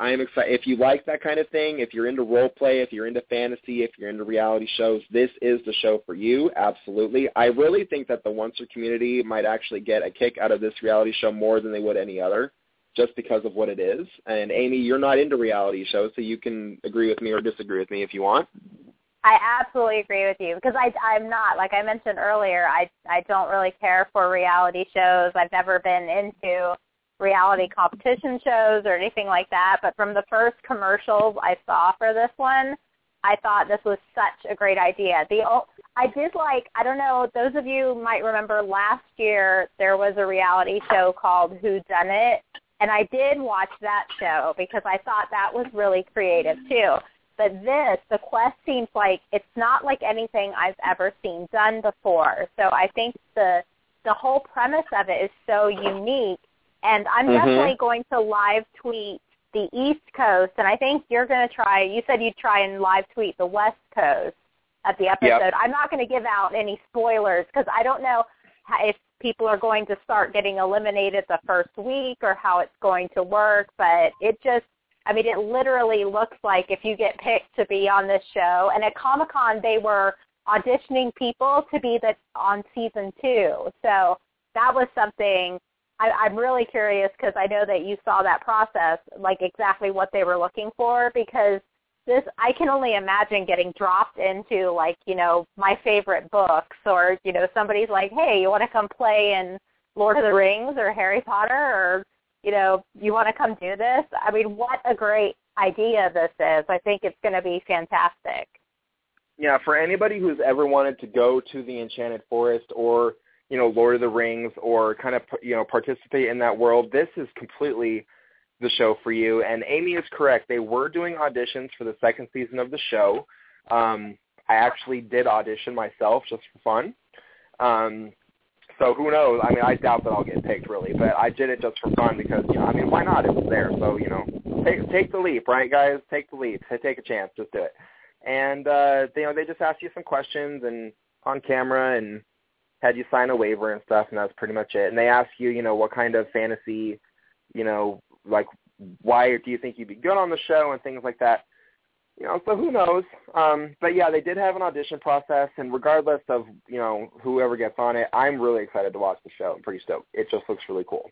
I am excited. If you like that kind of thing, if you're into role play, if you're into fantasy, if you're into reality shows, this is the show for you. Absolutely. I really think that the Oncer community might actually get a kick out of this reality show more than they would any other, just because of what it is. And Amy, you're not into reality shows, so you can agree with me or disagree with me if you want. I absolutely agree with you, because I'm not. Like I mentioned earlier, I don't really care for reality shows. I've never been into reality competition shows or anything like that. But from the first commercials I saw for this one, I thought this was such a great idea. I don't know, those of you might remember last year there was a reality show called Who Done It, and I did watch that show because I thought that was really creative too. But this, The Quest, seems like it's not like anything I've ever seen done before. So I think the whole premise of it is so unique. And I'm definitely going to live tweet the East Coast. And I think you're going to try, you said you'd try and live tweet the West Coast of the episode. Yep. I'm not going to give out any spoilers because I don't know if people are going to start getting eliminated the first week or how it's going to work. But it literally looks like if you get picked to be on this show. And at Comic-Con, they were auditioning people to be on season 2. So that was something I'm really curious, because I know that you saw that process, like exactly what they were looking for, because I can only imagine getting dropped into my favorite books, or, somebody's like, hey, you want to come play in Lord of the Rings or Harry Potter, or you want to come do this? I mean, what a great idea this is. I think it's going to be fantastic. Yeah, for anybody who's ever wanted to go to the Enchanted Forest or, Lord of the Rings, or kind of, participate in that world, this is completely the show for you. And Amy is correct. They were doing auditions for the second season of the show. I actually did audition myself just for fun. So who knows? I mean, I doubt that I'll get picked, really. But I did it just for fun because, why not? It was there. So, take the leap, right, guys? Take the leap. Take a chance. Just do it. And, they just asked you some questions and on camera and had you sign a waiver and stuff, and that's pretty much it. And they ask you, what kind of fantasy, like why do you think you'd be good on the show and things like that. You know, so who knows? But yeah, they did have an audition process, and regardless of, you know, whoever gets on it, I'm really excited to watch the show. I'm pretty stoked. It just looks really cool.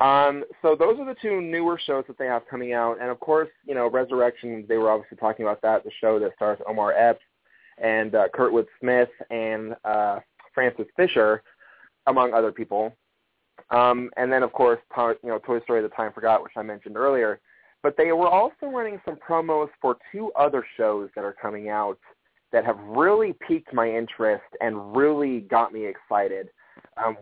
So those are the two newer shows that they have coming out. And, of course, you know, Resurrection, they were obviously talking about that, the show that stars Omar Epps and Kurtwood Smith and Francis Fisher, among other people. And then, of course, you know, Toy Story of the Time Forgot, which I mentioned earlier. But they were also running some promos for two other shows that are coming out that have really piqued my interest and really got me excited.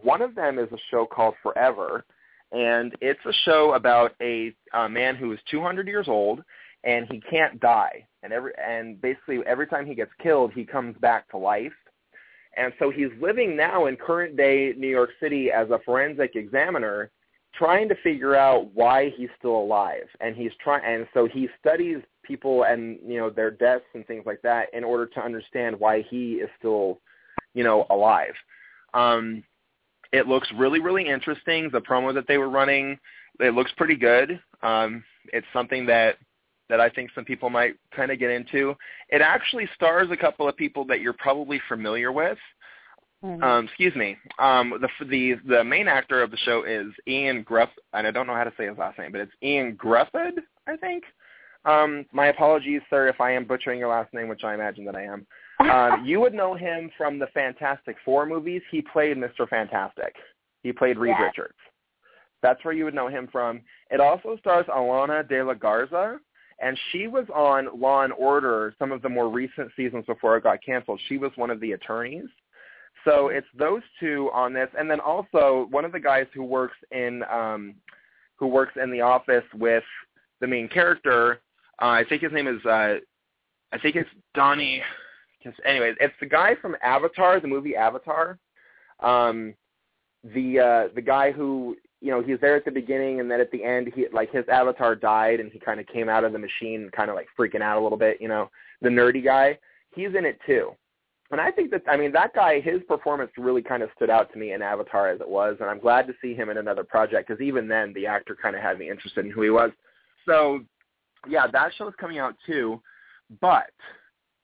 One of them is a show called Forever, and it's a show about a man who is 200 years old, and he can't die. And basically every time he gets killed, he comes back to life. And so he's living now in current-day New York City as a forensic examiner, trying to figure out why he's still alive. And so he studies people and, you know, their deaths and things like that in order to understand why he is still, you know, alive. It looks really, really interesting. The promo that they were running, it looks pretty good. It's something that I think some people might kind of get into. It actually stars a couple of people that you're probably familiar with. The main actor of the show is Ian Gruff, and I don't know how to say his last name, but it's Ian Grufford, I think. My apologies, sir, if I am butchering your last name, which I imagine that I am. You would know him from the Fantastic Four movies. He played Mr. Fantastic. He played Reed Richards. That's where you would know him from. It also stars Alana de la Garza, and she was on Law & Order, some of the more recent seasons before it got canceled. She was one of the attorneys. So it's those two on this, and then also one of the guys who works in the office with the main character. I think his name is I think it's Donnie. Anyways, it's the guy from Avatar, the movie Avatar. The guy who, you know, he's there at the beginning, and then at the end, his avatar died, and he kind of came out of the machine, kind of like freaking out a little bit. You know, the nerdy guy. He's in it too. And I think that guy, his performance really kind of stood out to me in Avatar as it was, and I'm glad to see him in another project because even then the actor kind of had me interested in who he was. So, yeah, that show is coming out too, but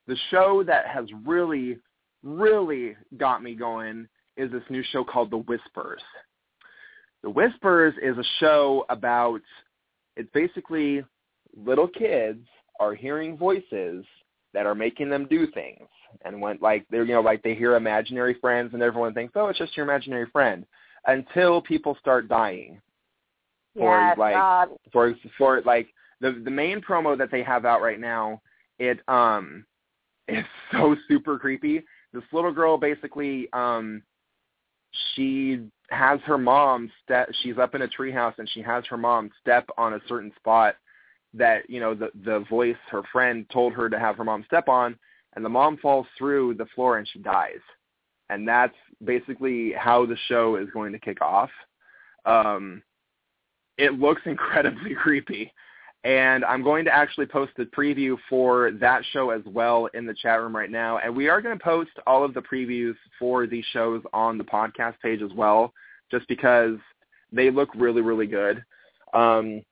the show that has really, really got me going is this new show called The Whispers. The Whispers is a show about, it's basically little kids are hearing voices that are making them do things. And when, like, they're, you know, like they hear imaginary friends and everyone thinks, oh, it's just your imaginary friend, until people start dying. Yeah, or like for like the main promo that they have out right now, it is so super creepy. This little girl basically she has her mom step. She's up in a treehouse and she has her mom step on a certain spot that, you know, the voice, her friend, told her to have her mom step on. And the mom falls through the floor and she dies. And that's basically how the show is going to kick off. It looks incredibly creepy. And I'm going to actually post the preview for that show as well in the chat room right now. And we are going to post all of the previews for these shows on the podcast page as well, just because they look really, really good. And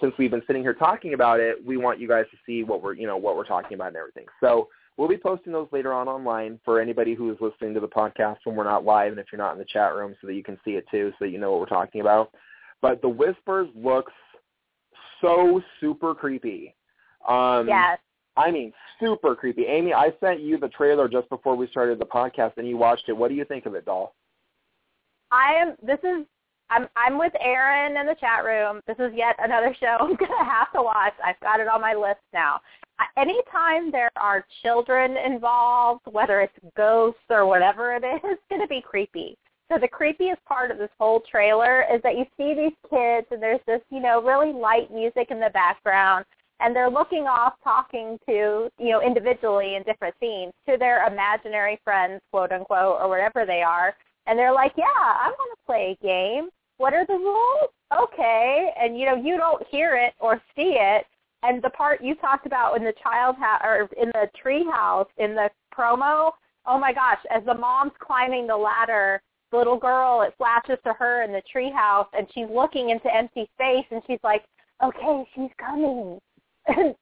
since we've been sitting here talking about it, we want you guys to see what we're talking about and everything. So we'll be posting those later on online for anybody who is listening to the podcast when we're not live, and if you're not in the chat room, so that you can see it too, so that you know what we're talking about. But The Whispers looks so super creepy. Yes. I mean, super creepy. Amy, I sent you the trailer just before we started the podcast, and you watched it. What do you think of it, doll? I'm with Aaron in the chat room. This is yet another show I'm going to have to watch. I've got it on my list now. Anytime there are children involved, whether it's ghosts or whatever it is, it's going to be creepy. So the creepiest part of this whole trailer is that you see these kids and there's this, you know, really light music in the background, and they're looking off talking to, you know, individually in different scenes to their imaginary friends, quote unquote, or whatever they are. And they're like, yeah, I want to play a game. What are the rules? Okay. And, you know, you don't hear it or see it. And the part you talked about in the in the treehouse in the promo, oh, my gosh, as the mom's climbing the ladder, the little girl, it flashes to her in the treehouse, and she's looking into empty space, and she's like, okay, she's coming.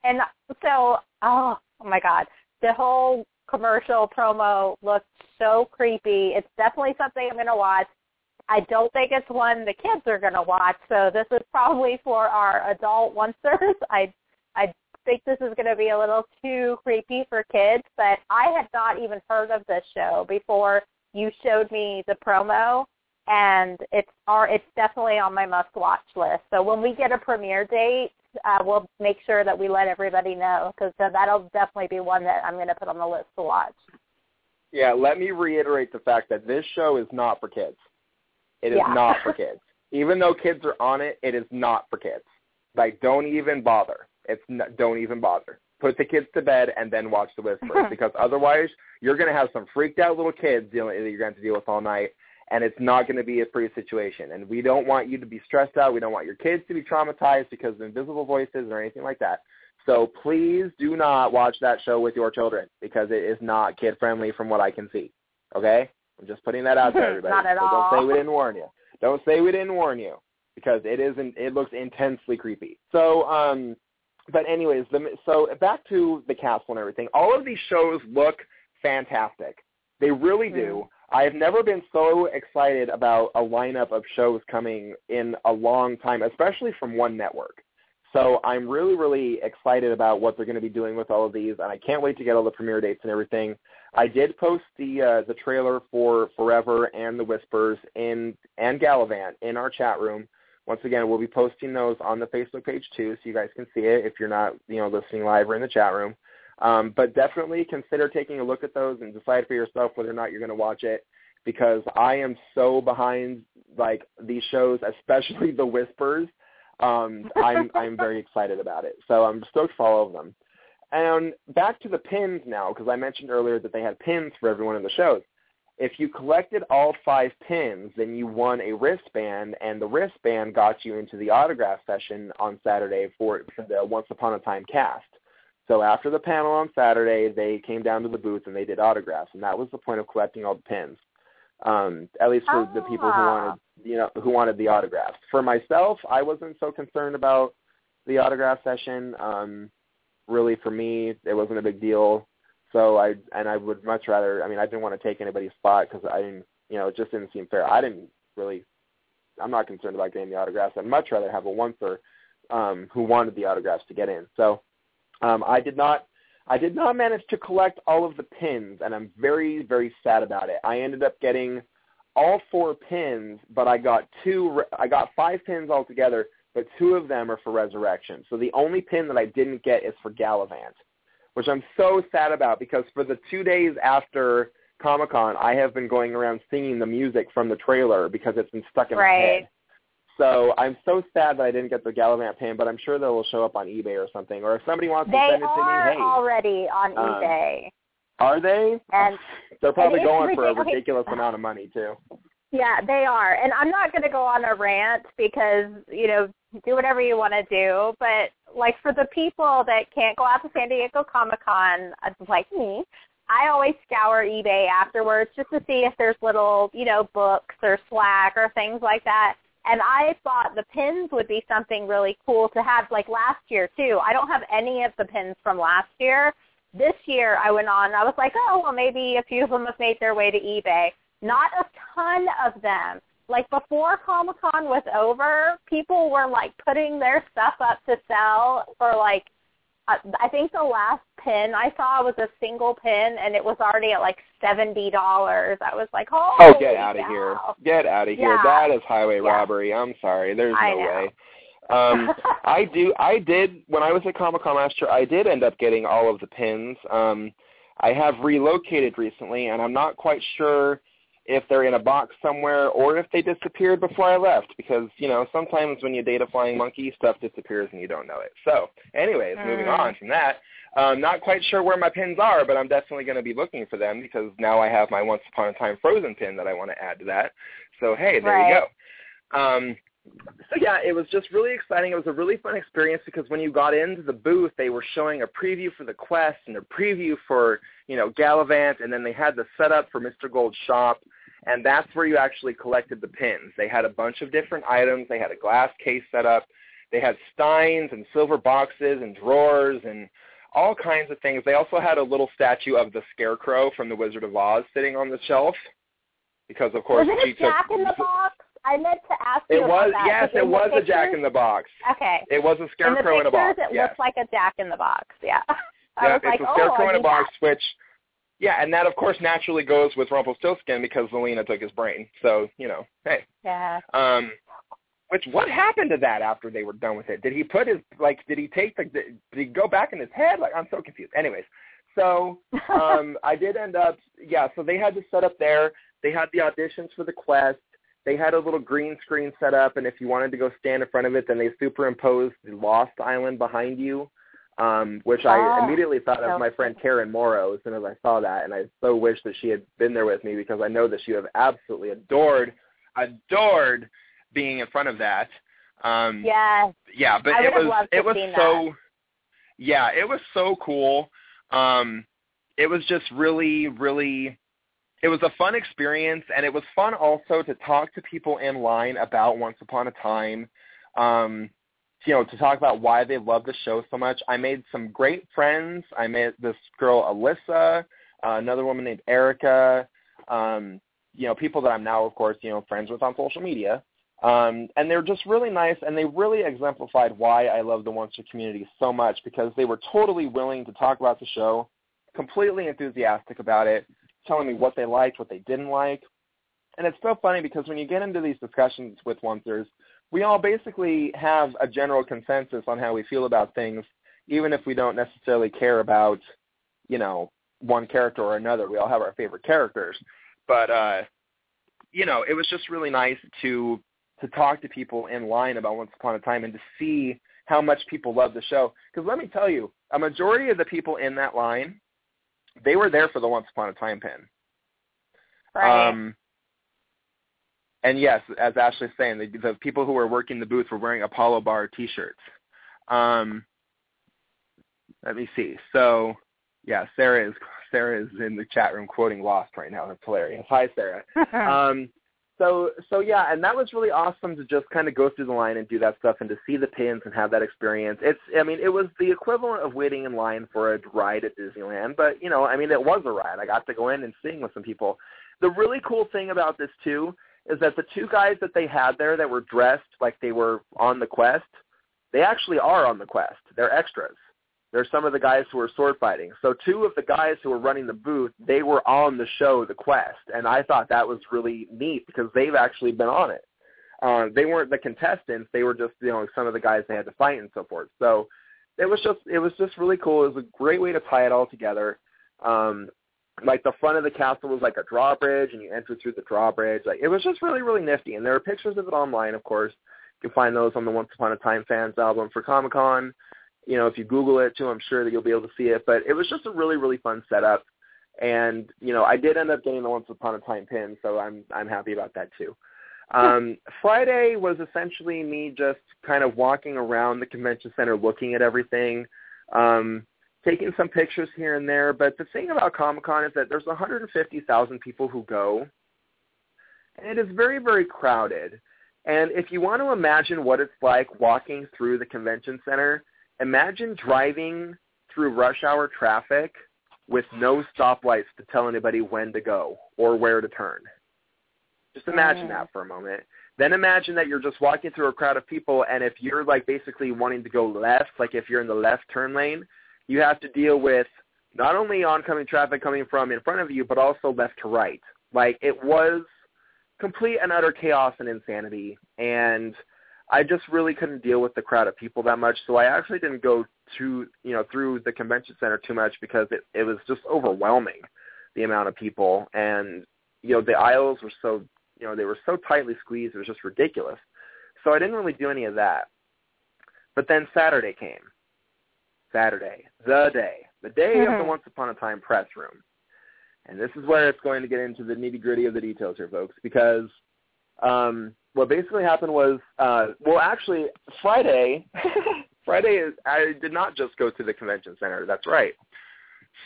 And so, oh my God, the whole commercial promo looked so creepy. It's definitely something I'm going to watch. I don't think it's one the kids are going to watch, so this is probably for our adult once-ers. I think this is going to be a little too creepy for kids, but I had not even heard of this show before you showed me the promo, and it's definitely on my must-watch list. So when we get a premiere date, we'll make sure that we let everybody know, because that'll definitely be one that I'm going to put on the list to watch. Yeah, let me reiterate the fact that this show is not for kids. It is not for kids. Even though kids are on it, it is not for kids. Like, don't even bother. Don't even bother. Put the kids to bed and then watch The Whispers, because otherwise you're going to have some freaked-out little kids that you're going to have to deal with all night, and it's not going to be a pretty situation. And we don't want you to be stressed out. We don't want your kids to be traumatized because of invisible voices or anything like that. So please do not watch that show with your children, because it is not kid-friendly from what I can see, okay? I'm just putting that out there, everybody. Not at all. Don't say we didn't warn you. Don't say we didn't warn you, because it looks intensely creepy. So, but anyways, so back to the castle and everything. All of these shows look fantastic. They really do. I have never been so excited about a lineup of shows coming in a long time, especially from one network. So I'm really, really excited about what they're going to be doing with all of these, and I can't wait to get all the premiere dates and everything. I did post the trailer for Forever and The Whispers and Galavant in our chat room. Once again, we'll be posting those on the Facebook page too, so you guys can see it if you're not listening live or in the chat room. But definitely consider taking a look at those and decide for yourself whether or not you're going to watch it, because I am so behind these shows, especially The Whispers. I'm very excited about it. So I'm stoked for all of them. And back to the pins now, because I mentioned earlier that they had pins for every one of the shows. If you collected all 5 pins, then you won a wristband, and the wristband got you into the autograph session on Saturday for the Once Upon a Time cast. So after the panel on Saturday, they came down to the booth and they did autographs, and that was the point of collecting all the pins. At least for the people who wanted the autographs. For myself, I wasn't so concerned about the autograph session. Really, for me, it wasn't a big deal. So I would much rather. I mean, I didn't want to take anybody's spot because I didn't. It just didn't seem fair. I'm not concerned about getting the autographs. I'd much rather have a once-er who wanted the autographs to get in. So I did not manage to collect all of the pins, and I'm very, very sad about it. I ended up getting all 4 pins, but I got 5 pins altogether, but 2 of them are for Resurrection. So the only pin that I didn't get is for Galavant, which I'm so sad about, because for the 2 days after Comic-Con, I have been going around singing the music from the trailer because it's been stuck in my head. So I'm so sad that I didn't get the Galavant pin, but I'm sure that will show up on eBay or something. Or if somebody wants to send it to me, hey. They are already on eBay. Are they? And they're probably going for a ridiculous amount of money, too. Yeah, they are. And I'm not going to go on a rant because, do whatever you want to do. But, for the people that can't go out to San Diego Comic-Con, like me, I always scour eBay afterwards just to see if there's little, books or swag or things like that. And I thought the pins would be something really cool to have, last year, too. I don't have any of the pins from last year. This year I went on and I was like, oh, well, maybe a few of them have made their way to eBay. Not a ton of them. Before Comic-Con was over, people were, putting their stuff up to sell for, I think the last pin I saw was a single pin, and it was already at, $70. I was like, oh, get out of here. Get out of here. That is highway robbery. I'm sorry. There's no way. I did, when I was at Comic-Con last year, I did end up getting all of the pins. I have relocated recently, and I'm not quite sure if they're in a box somewhere or if they disappeared before I left, because, sometimes when you date a flying monkey, stuff disappears and you don't know it. So anyways, moving on from that, I'm not quite sure where my pins are, but I'm definitely going to be looking for them, because now I have my Once Upon a Time Frozen pin that I want to add to that. So, hey, there you go. So, yeah, it was just really exciting. It was a really fun experience, because when you got into the booth, they were showing a preview for The Quest and a preview for, Galavant, and then they had the setup for Mr. Gold's shop, and that's where you actually collected the pins. They had a bunch of different items. They had a glass case set up, They had steins and silver boxes and drawers and all kinds of things. They also had a little statue of the Scarecrow from The Wizard of Oz sitting on the shelf because, of course, was it a Jack in the Box? I meant to ask you about that. Yes, it was a Jack in the Box. Okay. It was a Scarecrow in a box. In the pictures, it looks like a Jack in the Box, yeah. Yeah, it's a Scarecrow in a box, which, yeah, and that, of course, naturally goes with Rumpelstiltskin because Zelena took his brain. So, you know, hey. Yeah. Which, what happened to that after they were done with it? Did he put his, like, did he take the, did he go back in his head? Like, I'm so confused. Anyways, so I did end up, yeah, so they had to set up there. They had the auditions for The Quest. They had a little green screen set up, and if you wanted to go stand in front of it, then they superimposed the Lost Island behind you, which I immediately thought of my friend Karen Morrow as soon as I saw that, and I so wish that she had been there with me because I know that she would have absolutely adored being in front of that. Yes. Yeah, but it was so cool. It was just really, really. It was a fun experience, and it was fun also to talk to people in line about Once Upon a Time, you know, to talk about why they love the show so much. I made some great friends. I met this girl, Alyssa, another woman named Erica, you know, people that I'm now, of course, you know, friends with on social media. And they're just really nice, and they really exemplified why I love the Once community so much because they were totally willing to talk about the show, completely enthusiastic about it, telling me what they liked, what they didn't like. And it's so funny because when you get into these discussions with Oncers, we all basically have a general consensus on how we feel about things, even if we don't necessarily care about, you know, one character or another. We all have our favorite characters. But, you know, it was just really nice to talk to people in line about Once Upon a Time and to see how much people love the show. Because let me tell you, a majority of the people in that line, they were there for the Once Upon a Time pin. Right. And yes, as Ashley's saying, the people who were working the booth were wearing Apollo Bar T-shirts. Let me see. So, yeah, Sarah is in the chat room quoting Lost right now. That's hilarious. Hi, Sarah. So yeah, and that was really awesome to just kind of go through the line and do that stuff and to see the pins and have that experience. It was the equivalent of waiting in line for a ride at Disneyland, but, you know, I mean, it was a ride. I got to go in and sing with some people. The really cool thing about this, too, is that the two guys that they had there that were dressed like they were on The Quest, they actually are on The Quest. They're extras. They're some of the guys who are sword fighting. So two of the guys who were running the booth, they were on the show, The Quest, and I thought that was really neat because they've actually been on it. They weren't the contestants; they were just, you know, some of the guys they had to fight and so forth. So it was just really cool. It was a great way to tie it all together. Like the front of the castle was like a drawbridge, and you entered through the drawbridge. Like it was just really, really nifty. And there are pictures of it online, of course. You can find those on the Once Upon a Time fans album for Comic-Con. You know, if you Google it, too, I'm sure that you'll be able to see it. But it was just a really, really fun setup. And, you know, I did end up getting the Once Upon a Time pin, so I'm happy about that, too. Friday was essentially me just kind of walking around the convention center, looking at everything, taking some pictures here and there. But the thing about Comic-Con is that there's 150,000 people who go, and it is very, very crowded. And if you want to imagine what it's like walking through the convention center, imagine driving through rush hour traffic with no stoplights to tell anybody when to go or where to turn. Just imagine that for a moment. Then imagine that you're just walking through a crowd of people, and if you're, like, basically wanting to go left, like if you're in the left turn lane, you have to deal with not only oncoming traffic coming from in front of you, but also left to right. Like, it was complete and utter chaos and insanity, and I just really couldn't deal with the crowd of people that much, so I actually didn't go to, you know, through the convention center too much because it was just overwhelming, the amount of people. And, you know, the aisles were so, you know, they were so tightly squeezed, it was just ridiculous. So I didn't really do any of that. But then Saturday came. Saturday, the day of the Once Upon a Time press room. And this is where it's going to get into the nitty-gritty of the details here, folks, because what basically happened was, Friday is, I did not just go to the convention center. That's right.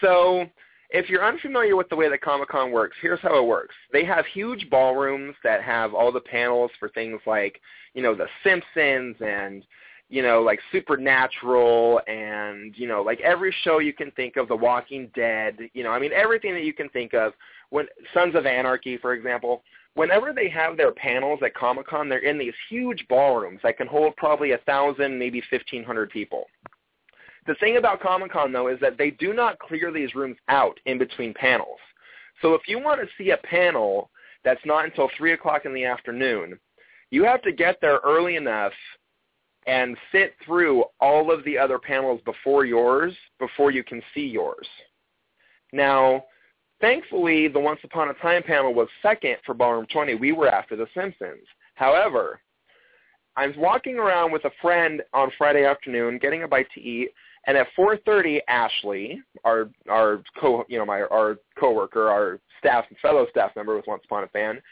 So if you're unfamiliar with the way that Comic-Con works, here's how it works. They have huge ballrooms that have all the panels for things like, you know, The Simpsons and, you know, like Supernatural and, you know, like every show you can think of, The Walking Dead, you know, I mean, everything that you can think of. When Sons of Anarchy, for example, whenever they have their panels at Comic-Con, they're in these huge ballrooms that can hold probably 1,000, maybe 1,500 people. The thing about Comic-Con, though, is that they do not clear these rooms out in between panels. So if you want to see a panel that's not until 3 o'clock in the afternoon, you have to get there early enough and sit through all of the other panels before yours, before you can see yours. Now, thankfully, the Once Upon a Time panel was second for Ballroom 20. We were after The Simpsons. However, I was walking around with a friend on Friday afternoon, getting a bite to eat, and at 4:30, Ashley, our coworker, our fellow staff member with Once Upon a Fan,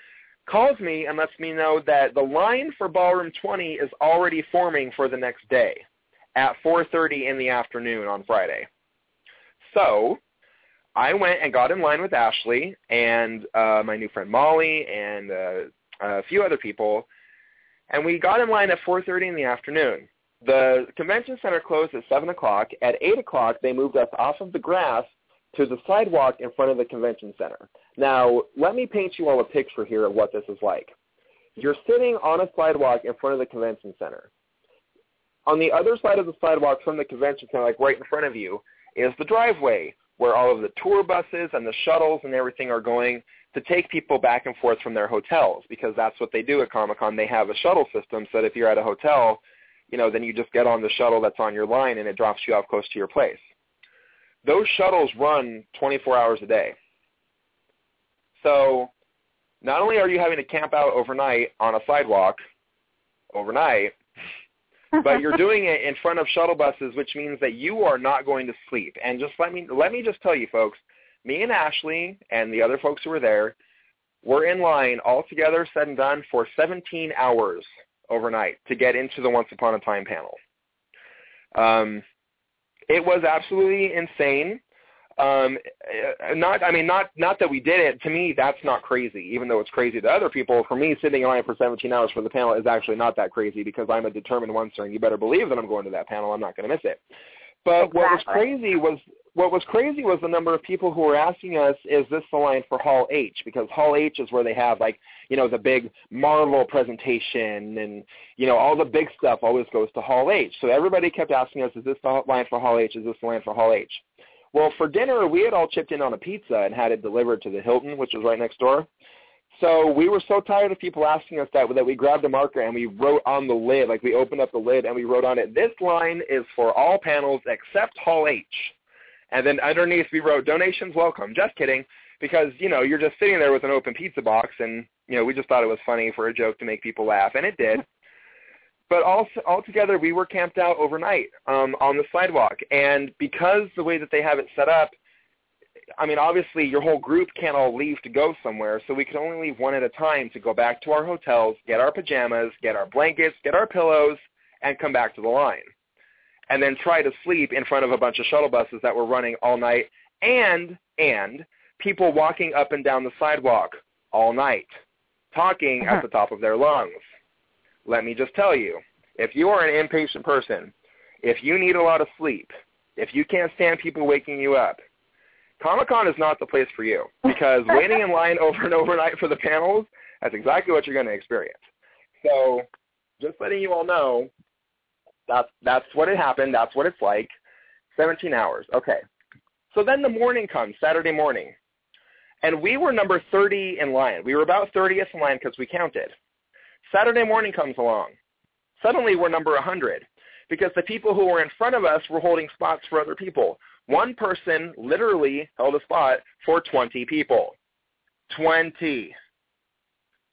calls me and lets me know that the line for Ballroom 20 is already forming for the next day at 4:30 in the afternoon on Friday. So I went and got in line with Ashley and my new friend Molly and a few other people, and we got in line at 4:30 in the afternoon. The convention center closed at 7 o'clock. At 8 o'clock, they moved us off of the grass to the sidewalk in front of the convention center. Now, let me paint you all a picture here of what this is like. You're sitting on a sidewalk in front of the convention center. On the other side of the sidewalk from the convention center, like right in front of you, is the driveway, where all of the tour buses and the shuttles and everything are going to take people back and forth from their hotels, because that's what they do at Comic-Con. They have a shuttle system so that if you're at a hotel, you know, then you just get on the shuttle that's on your line and it drops you off close to your place. Those shuttles run 24 hours a day. So not only are you having to camp out overnight on a sidewalk, but you're doing it in front of shuttle buses, which means that you are not going to sleep. And just let me just tell you, folks, me and Ashley and the other folks who were there were in line all together, said and done, for 17 hours overnight to get into the Once Upon a Time panel. It was absolutely insane. Not that we did it. To me, that's not crazy, even though it's crazy to other people. For me, sitting in line for 17 hours for the panel is actually not that crazy, because I'm a determined oncer, and you better believe that I'm going to that panel. I'm not going to miss it. But exactly. What was crazy was the number of people who were asking us, is this the line for Hall H? Because Hall H is where they have, like, you know, the big Marvel presentation, and, you know, all the big stuff always goes to Hall H. So everybody kept asking us, is this the line for Hall H? Is this the line for Hall H? Well, for dinner, we had all chipped in on a pizza and had it delivered to the Hilton, which was right next door. So we were so tired of people asking us that we grabbed a marker and we wrote on the lid, like we opened up the lid and we wrote on it, this line is for all panels except Hall H. And then underneath we wrote, donations welcome. Just kidding, because, you know, you're just sitting there with an open pizza box, and, you know, we just thought it was funny for a joke to make people laugh, and it did. But altogether, we were camped out overnight on the sidewalk. And because the way that they have it set up, I mean, obviously your whole group can't all leave to go somewhere, so we could only leave one at a time to go back to our hotels, get our pajamas, get our blankets, get our pillows, and come back to the line. And then try to sleep in front of a bunch of shuttle buses that were running all night, and people walking up and down the sidewalk all night, talking at the top of their lungs. Let me just tell you, if you are an impatient person, if you need a lot of sleep, if you can't stand people waking you up, Comic-Con is not the place for you, because waiting in line over and overnight for the panels, that's exactly what you're going to experience. So just letting you all know, that's what it happened. That's what it's like. 17 hours. Okay. So then the morning comes, Saturday morning, and we were number 30 in line. We were about 30th in line because we counted. Saturday morning comes along. Suddenly we're number 100, because the people who were in front of us were holding spots for other people. One person literally held a spot for 20 people. 20.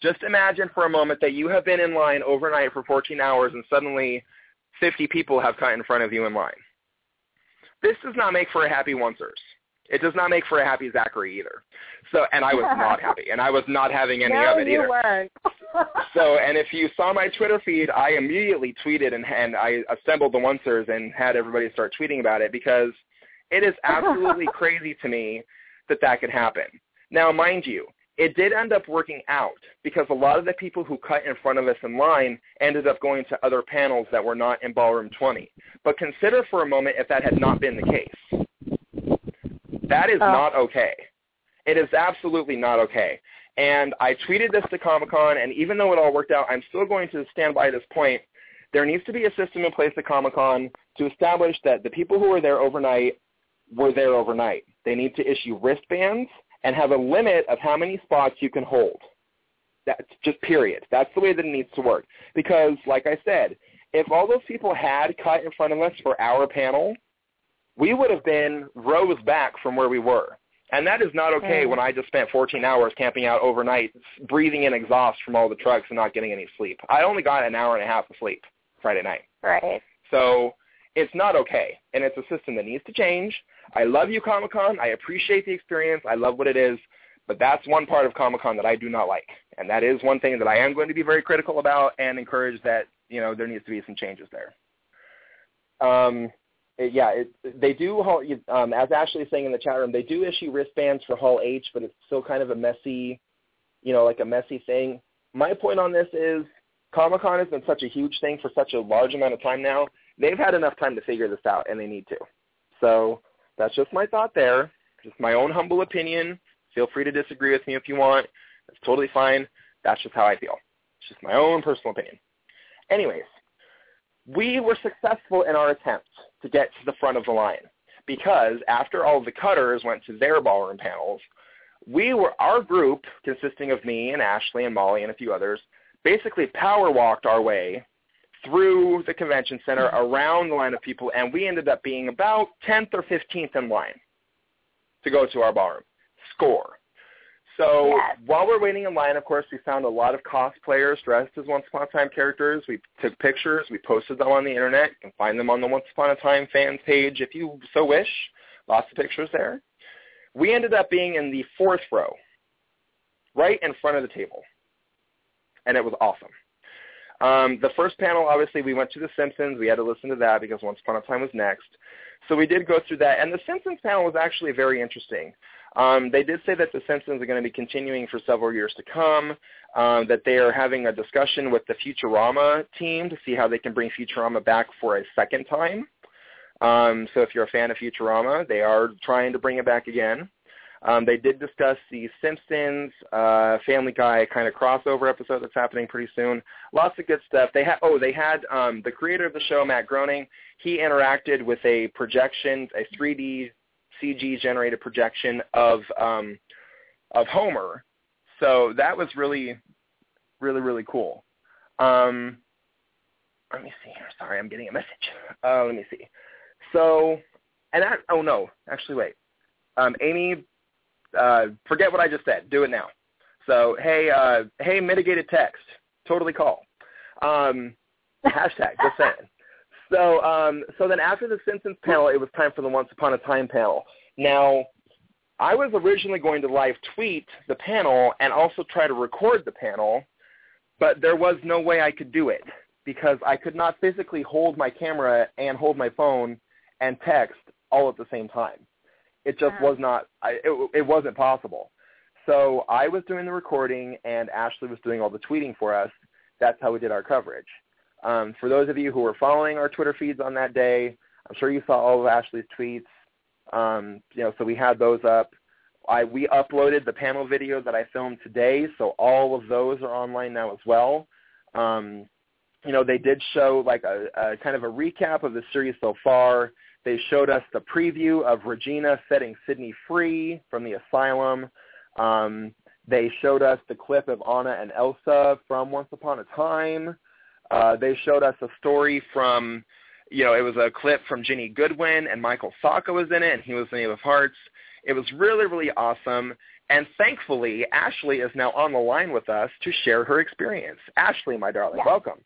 Just imagine for a moment that you have been in line overnight for 14 hours and suddenly 50 people have cut in front of you in line. This does not make for a happy oncers. It does not make for a happy Zachary either. So, and I was not happy, and I was not having any of it either. So, and if you saw my Twitter feed, I immediately tweeted and I assembled the oncers and had everybody start tweeting about it, because it is absolutely crazy to me that could happen. Now, mind you, it did end up working out because a lot of the people who cut in front of us in line ended up going to other panels that were not in Ballroom 20. But consider for a moment if that had not been the case. That is not okay. It is absolutely not okay. And I tweeted this to Comic-Con, and even though it all worked out, I'm still going to stand by this point. There needs to be a system in place at Comic-Con to establish that the people who are there overnight were there overnight. They need to issue wristbands and have a limit of how many spots you can hold. That's just period. That's the way that it needs to work. Because, like I said, if all those people had cut in front of us for our panel, we would have been rows back from where we were. And that is not okay when I just spent 14 hours camping out overnight, breathing in exhaust from all the trucks and not getting any sleep. I only got an hour and a half of sleep Friday night. Right. So it's not okay, and it's a system that needs to change. I love you, Comic-Con. I appreciate the experience. I love what it is, but that's one part of Comic-Con that I do not like, and that is one thing that I am going to be very critical about and encourage that, you know, there needs to be some changes there. They do, as Ashley is saying in the chat room, they do issue wristbands for Hall H, but it's still kind of a messy, like a messy thing. My point on this is Comic-Con has been such a huge thing for such a large amount of time now. They've had enough time to figure this out, and they need to. So that's just my thought there, just my own humble opinion. Feel free to disagree with me if you want. That's totally fine. That's just how I feel. It's just my own personal opinion. Anyways, we were successful in our attempt to get to the front of the line because after all the cutters went to their ballroom panels, our group, consisting of me and Ashley and Molly and a few others, basically power walked our way through the convention center, around the line of people, and we ended up being about 10th or 15th in line to go to our ballroom. Score. So while we're waiting in line, of course, we found a lot of cosplayers dressed as Once Upon a Time characters. We took pictures. We posted them on the Internet. You can find them on the Once Upon a Time fans page if you so wish. Lots of pictures there. We ended up being in the fourth row, right in front of the table, and it was awesome. The first panel, obviously, we went to The Simpsons. We had to listen to that because Once Upon a Time was next. So we did go through that. And The Simpsons panel was actually very interesting. They did say that The Simpsons are going to be continuing for several years to come, that they are having a discussion with the Futurama team to see how they can bring Futurama back for a second time. So if you're a fan of Futurama, they are trying to bring it back again. They did discuss the Simpsons, Family Guy kind of crossover episode that's happening pretty soon. Lots of good stuff. They had the creator of the show, Matt Groening. He interacted with a 3D CG-generated projection of Homer. So that was really, really, really cool. Let me see here. Sorry, I'm getting a message. Let me see. So, Amy... forget what I just said. Do it now. So, hey, mitigated text. Totally call. Hashtag, just saying. So then after the Simpsons panel, it was time for the Once Upon a Time panel. Now, I was originally going to live tweet the panel and also try to record the panel, but there was no way I could do it because I could not physically hold my camera and hold my phone and text all at the same time. It just was not – it wasn't possible. So I was doing the recording, and Ashley was doing all the tweeting for us. That's how we did our coverage. For those of you who were following our Twitter feeds on that day, I'm sure you saw all of Ashley's tweets. So we had those up. We uploaded the panel video that I filmed today, so all of those are online now as well. They did show like a kind of a recap of the series so far. They showed us the preview of Regina setting Sydney free from the asylum. They showed us the clip of Anna and Elsa from Once Upon a Time. They showed us a story from, it was a clip from Ginny Goodwin, and Michael Sacco was in it, and he was the Knave of Hearts. It was really, really awesome. And thankfully, Ashley is now on the line with us to share her experience. Ashley, my darling, welcome.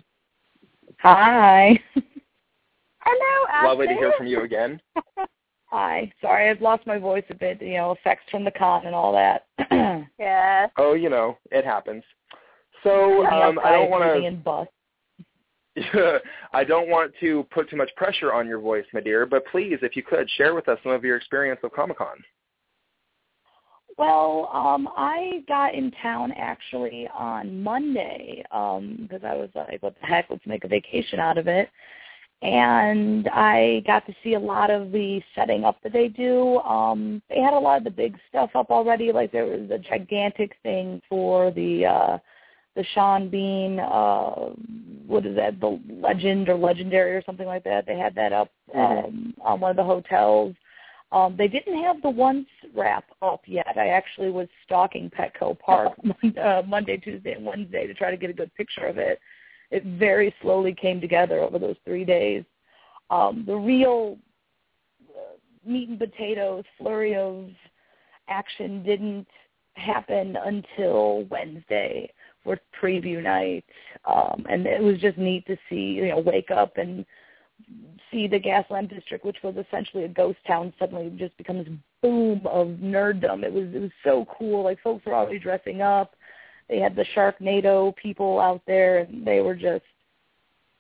Hi. Hello, Ashley. Lovely to hear from you again. Hi. Sorry, I've lost my voice a bit, effects from the con and all that. Yeah. Oh, it happens. So I don't want to put too much pressure on your voice, my dear, but please, if you could, share with us some of your experience of Comic-Con. Well, I got in town actually on Monday because I was like, what the heck, let's make a vacation out of it. And I got to see a lot of the setting up that they do. They had a lot of the big stuff up already. Like there was a gigantic thing for the Sean Bean, what is that, the Legend or Legendary or something like that. They had that up on one of the hotels. They didn't have the Once wrap up yet. I actually was stalking Petco Park Monday, Tuesday, and Wednesday to try to get a good picture of it. It very slowly came together over those 3 days. The real meat and potatoes, flurry of action didn't happen until Wednesday for preview night. And it was just neat to see, you know, wake up and see the Gaslamp District, which was essentially a ghost town, suddenly just becomes boom of nerddom. It was so cool. Like, folks were already dressing up. They had the Sharknado people out there, and they were just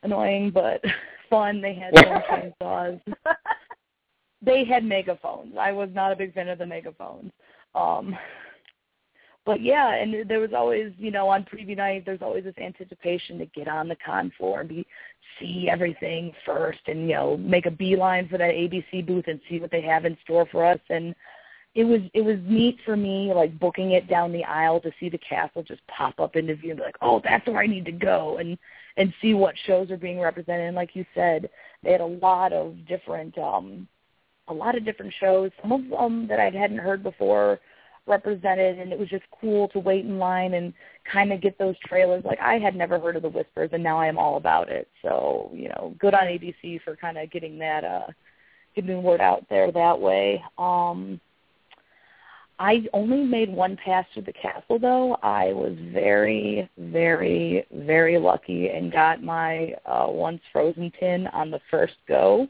annoying but fun. They had chainsaws. They had megaphones. I was not a big fan of the megaphones. But, yeah, and there was always, you know, on preview night, there's always this anticipation to get on the con floor and see everything first and, you know, make a beeline for that ABC booth and see what they have in store for us. And it was neat for me, like, booking it down the aisle to see the castle just pop up into view and be like, oh, that's where I need to go and see what shows are being represented. And like you said, they had a lot of different shows, some of them that I hadn't heard before, represented, and it was just cool to wait in line and kind of get those trailers. Like, I had never heard of The Whispers, and now I am all about it. So, you know, good on ABC for kind of getting that, getting the word out there that way. I only made one pass through the castle, though. I was very, very, very lucky and got my Once Frozen tin on the first go.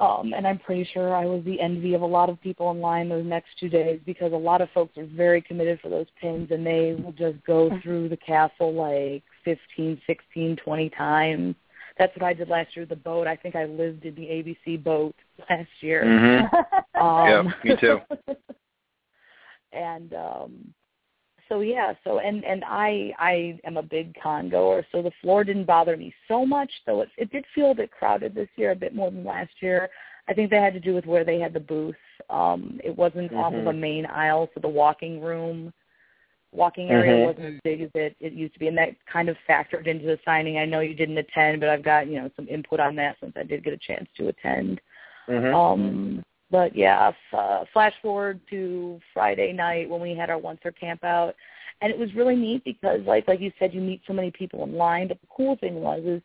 And I'm pretty sure I was the envy of a lot of people in line those next 2 days because a lot of folks are very committed for those pins, and they will just go through the castle like 15, 16, 20 times. That's what I did last year with the boat. I think I lived in the ABC boat last year. Mm-hmm. Yeah, me too. And I am a big con goer, so the floor didn't bother me so much, though it did feel a bit crowded this year, a bit more than last year. I think that had to do with where they had the booth. It wasn't off of a main aisle, so the walking area wasn't as big as it used to be, and that kind of factored into the signing. I know you didn't attend, but I've got, you know, some input on that since I did get a chance to attend. Mm-hmm. But, yeah, flash forward to Friday night when we had our Once Or Camp Out. And it was really neat because, like you said, you meet so many people in line. But the cool thing was is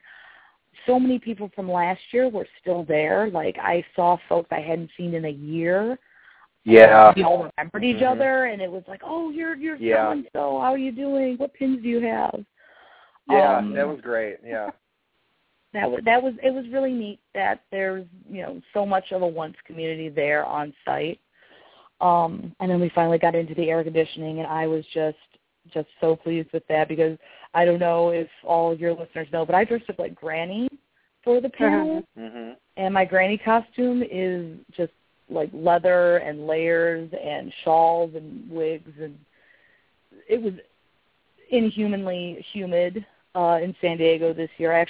so many people from last year were still there. Like, I saw folks I hadn't seen in a year. Yeah. We all remembered each other. And it was like, oh, you're so-and-so. How are you doing? What pins do you have? Yeah, that was great, yeah. It was really neat that there's, you know, so much of a Once community there on site. And then we finally got into the air conditioning, and I was just so pleased with that because I don't know if all your listeners know, but I dressed up like Granny for the panel, and my Granny costume is just like leather and layers and shawls and wigs, and it was inhumanly humid in San Diego this year.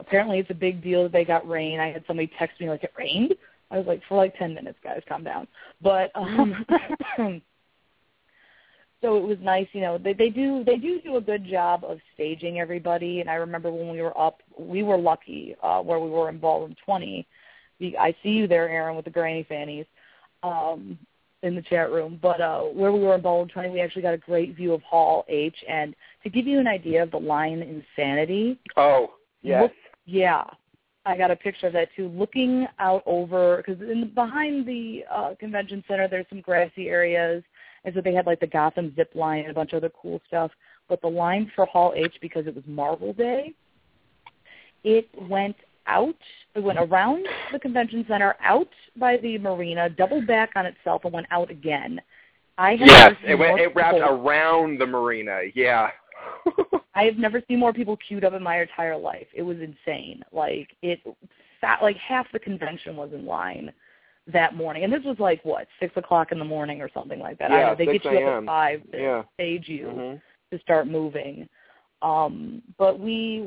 Apparently it's a big deal that they got rain. I had somebody text me, like, it rained? I was like, for like 10 minutes, guys, calm down. But so it was nice, you know. They do a good job of staging everybody, and I remember when we were up, we were lucky where we were in Ballroom 20. I see you there, Aaron, with the granny fannies in the chat room. But where we were in Ballroom 20, we actually got a great view of Hall H. And to give you an idea of the line insanity. Oh, yeah. Yeah, I got a picture of that, too, looking out over, because behind the convention center, there's some grassy areas, and so they had, like, the Gotham zip line and a bunch of other cool stuff, but the line for Hall H, because it was Marvel Day, it went around the convention center, out by the marina, doubled back on itself, and went out again. It wrapped around the marina, yeah. I have never seen more people queued up in my entire life. It was insane. Like half the convention was in line that morning. And this was like, what, 6 o'clock in the morning or something like that. Yeah, I know, they get you up at 5 to stage you to start moving. But we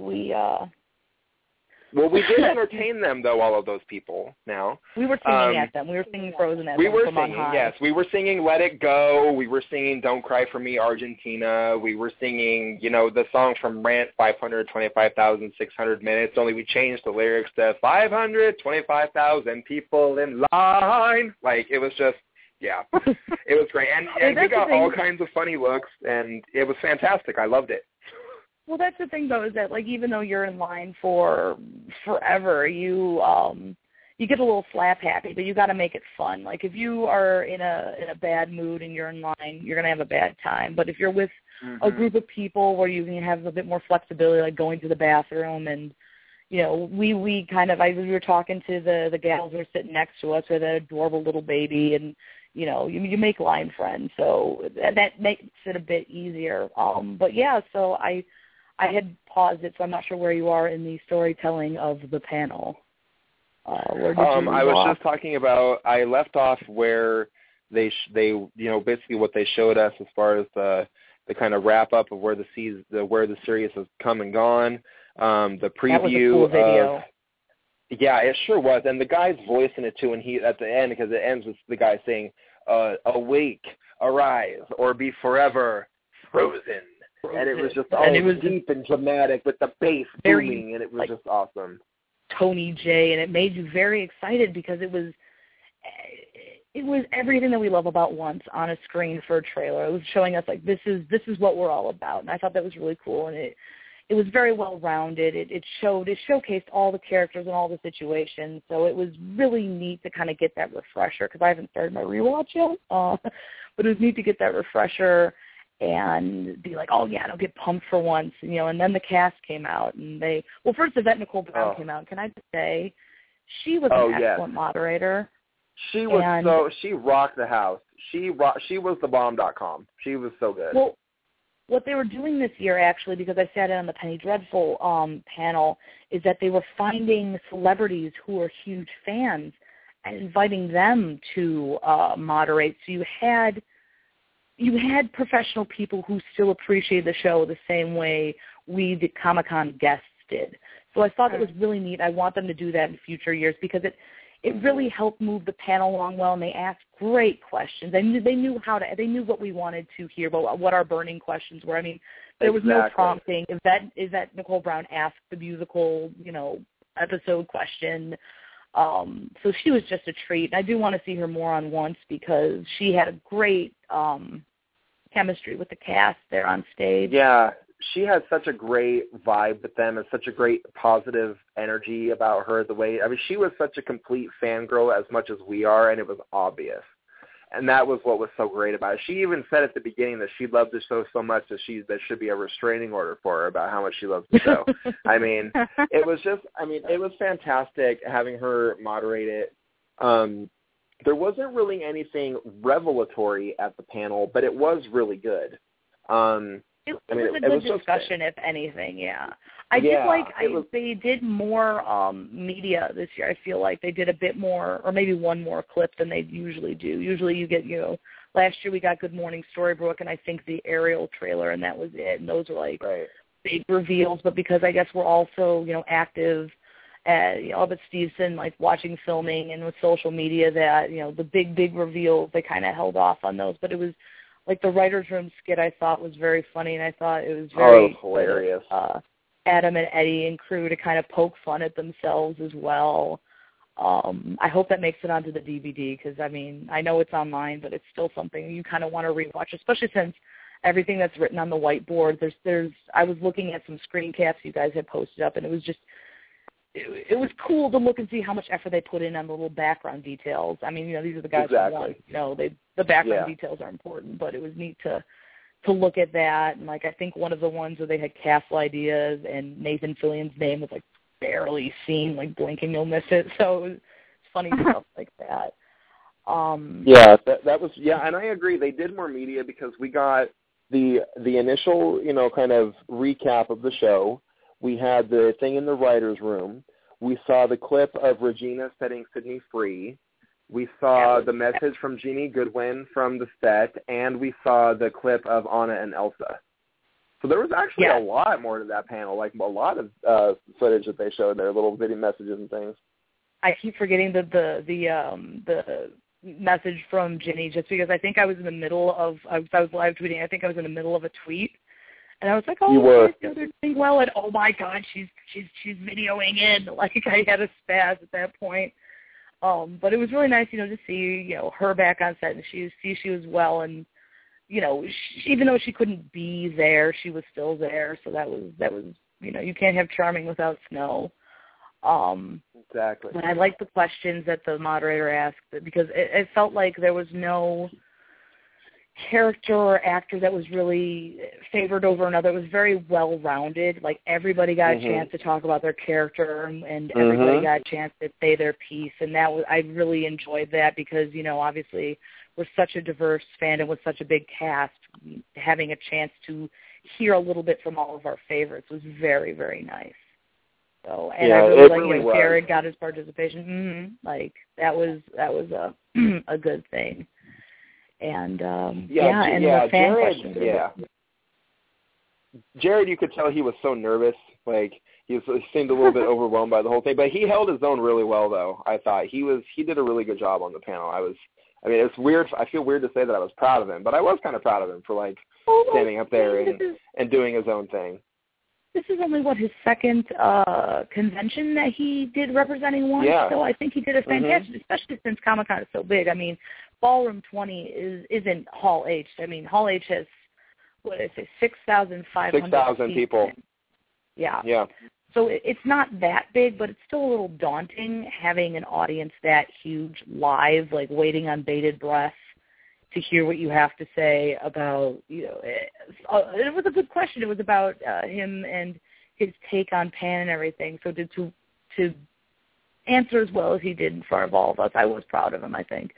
Well, we did entertain them, though, all of those people now. We were singing at them. We were singing Frozen at them from on high. Yes. We were singing Let It Go. We were singing Don't Cry For Me, Argentina. We were singing, you know, the song from Rant, 525,600 minutes, only we changed the lyrics to 525,000 people in line. Like, it was just, yeah, it was great. And we got all kinds of funny looks, and it was fantastic. I loved it. Well, that's the thing, though, is that, like, even though you're in line for forever, you get a little slap happy, but you got to make it fun. Like, if you are in a bad mood and you're in line, you're going to have a bad time. But if you're with a group of people where you can have a bit more flexibility, like going to the bathroom and, you know, we kind of, we were talking to the gals who were sitting next to us with an adorable little baby, and, you know, you make line friends. So that makes it a bit easier. But, yeah, so I had paused it, so I'm not sure where you are in the storytelling of the panel. Where did you I was off? Just talking about, I left off where they you know, basically what they showed us as far as the kind of wrap up of where where the series has come and gone. The preview. That was a cool video. Yeah, it sure was, and the guy's voicing it too. And he at the end, because it ends with the guy saying, "Awake, arise, or be forever frozen." And it was just deep and dramatic with the bass booming, and it was like, just awesome. Tony J, and it made you very excited because it was everything that we love about Once on a screen for a trailer. It was showing us, like, this is what we're all about, and I thought that was really cool. And it was very well rounded. It showcased all the characters and all the situations. So it was really neat to kind of get that refresher, because I haven't started my rewatch yet, but it was neat to get that refresher and be like, oh, yeah, I'll get pumped for Once, you know. And then the cast came out, and first Yvette Nicole Brown came out. Can I just say, she was an excellent moderator. She was she rocked the house. She was the bomb.com. She was so good. Well, what they were doing this year, actually, because I sat in on the Penny Dreadful panel, is that they were finding celebrities who are huge fans and inviting them to moderate. So you had professional people who still appreciate the show the same way we, the Comic-Con guests, did. So I thought it was really neat. I want them to do that in future years, because it really helped move the panel along well, and they asked great questions. They knew what we wanted to hear, what our burning questions were. I mean, there was no prompting. Yvette Nicole Brown asked the musical, you know, episode question. So she was just a treat. I do want to see her more on Once, because she had a great chemistry with the cast there on stage. Yeah, she had such a great vibe with them, and such a great positive energy about her. She was such a complete fangirl as much as we are, and it was obvious. And that was what was so great about it. She even said at the beginning that she loved the show so much that should be a restraining order for her about how much she loves the show. I mean, it was fantastic having her moderate it. There wasn't really anything revelatory at the panel, but it was really good. It was a good discussion, if anything, yeah. They did more media this year. I feel like they did a bit more, or maybe one more clip than they usually do. Usually you get, you know, last year we got Good Morning Storybrooke, and I think the Ariel trailer, and that was it. And those were like big reveals, but because I guess we're also, you know, active at, you know, Albert Steveson, like watching filming and with social media, that, you know, the big reveals, they kind of held off on those, but it was, like, the writer's room skit I thought was very funny, and I thought it was very hilarious. Adam and Eddie and crew to kind of poke fun at themselves as well. I hope that makes it onto the DVD, because, I mean, I know it's online, but it's still something you kind of want to rewatch, especially since everything that's written on the whiteboard. I was looking at some screen caps you guys had posted up, and it was just, it was cool to look and see how much effort they put in on the little background details. I mean, you know, these are the guys who won. You know, the background details are important, but it was neat to look at that. And, like, I think one of the ones where they had castle ideas and Nathan Fillion's name was, like, barely seen, like, blink and you'll miss it. So it was funny stuff like that. And I agree. They did more media because we got the initial, you know, kind of recap of the show. We had the thing in the writer's room. We saw the clip of Regina setting Sydney free. We saw the message from Jeannie Goodwin from the set, and we saw the clip of Anna and Elsa. So there was actually a lot more to that panel, like a lot of footage that they showed there, little video messages and things. I keep forgetting the message from Jenny, just because I think I was in the middle of I was live tweeting. I think I was in the middle of a tweet, and I was like, "Oh, they're doing well," and oh my god, she's videoing in. Like I had a spaz at that point. But it was really nice, to see her back on set and she was well, and she, even though she couldn't be there, she was still there. So that was you can't have charming without Snow. Exactly. And I like the questions that the moderator asked, because it felt like there was no character or actor that was really favored over another. It was very well-rounded. Like, everybody got a chance to talk about their character, and everybody got a chance to say their piece. And that was, I really enjoyed that, because, obviously with such a diverse fandom, with such a big cast, having a chance to hear a little bit from all of our favorites was very, very nice. So, and I really like when Jared got his participation. Like that was a good thing. And the fan questions. Jared, you could tell he was so nervous. Like he seemed a little bit overwhelmed by the whole thing, but he held his own really well, though. I thought he did a really good job on the panel. It's weird. I feel weird to say that I was proud of him, but I was kind of proud of him for standing up there and doing his own thing. This is only, his second convention that he did representing one, so I think he did a fantastic, especially since Comic-Con is so big. I mean, Ballroom 20 isn't Hall H. I mean, Hall H has, 6,500 people. Yeah. So it's not that big, but it's still a little daunting having an audience that huge live, waiting on bated breath to hear what you have to say about, it was a good question. It was about him and his take on Pan and everything. So to answer as well as he did in front of all of us, I was proud of him, I think.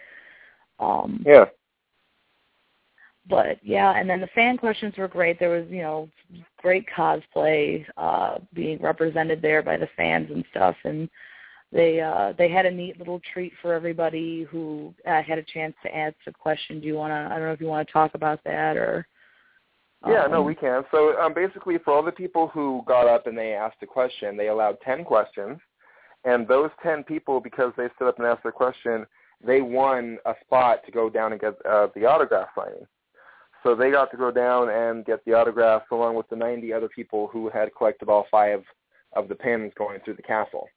But, and then the fan questions were great. There was, great cosplay being represented there by the fans and stuff, and they had a neat little treat for everybody who had a chance to answer a question. I don't know if you want to talk about that or. We can. So basically for all the people who got up and they asked a question, they allowed 10 questions. And those 10 people, because they stood up and asked their question, they won a spot to go down and get the autograph signing. So they got to go down and get the autographs along with the 90 other people who had collected all 5 of the pins going through the castle.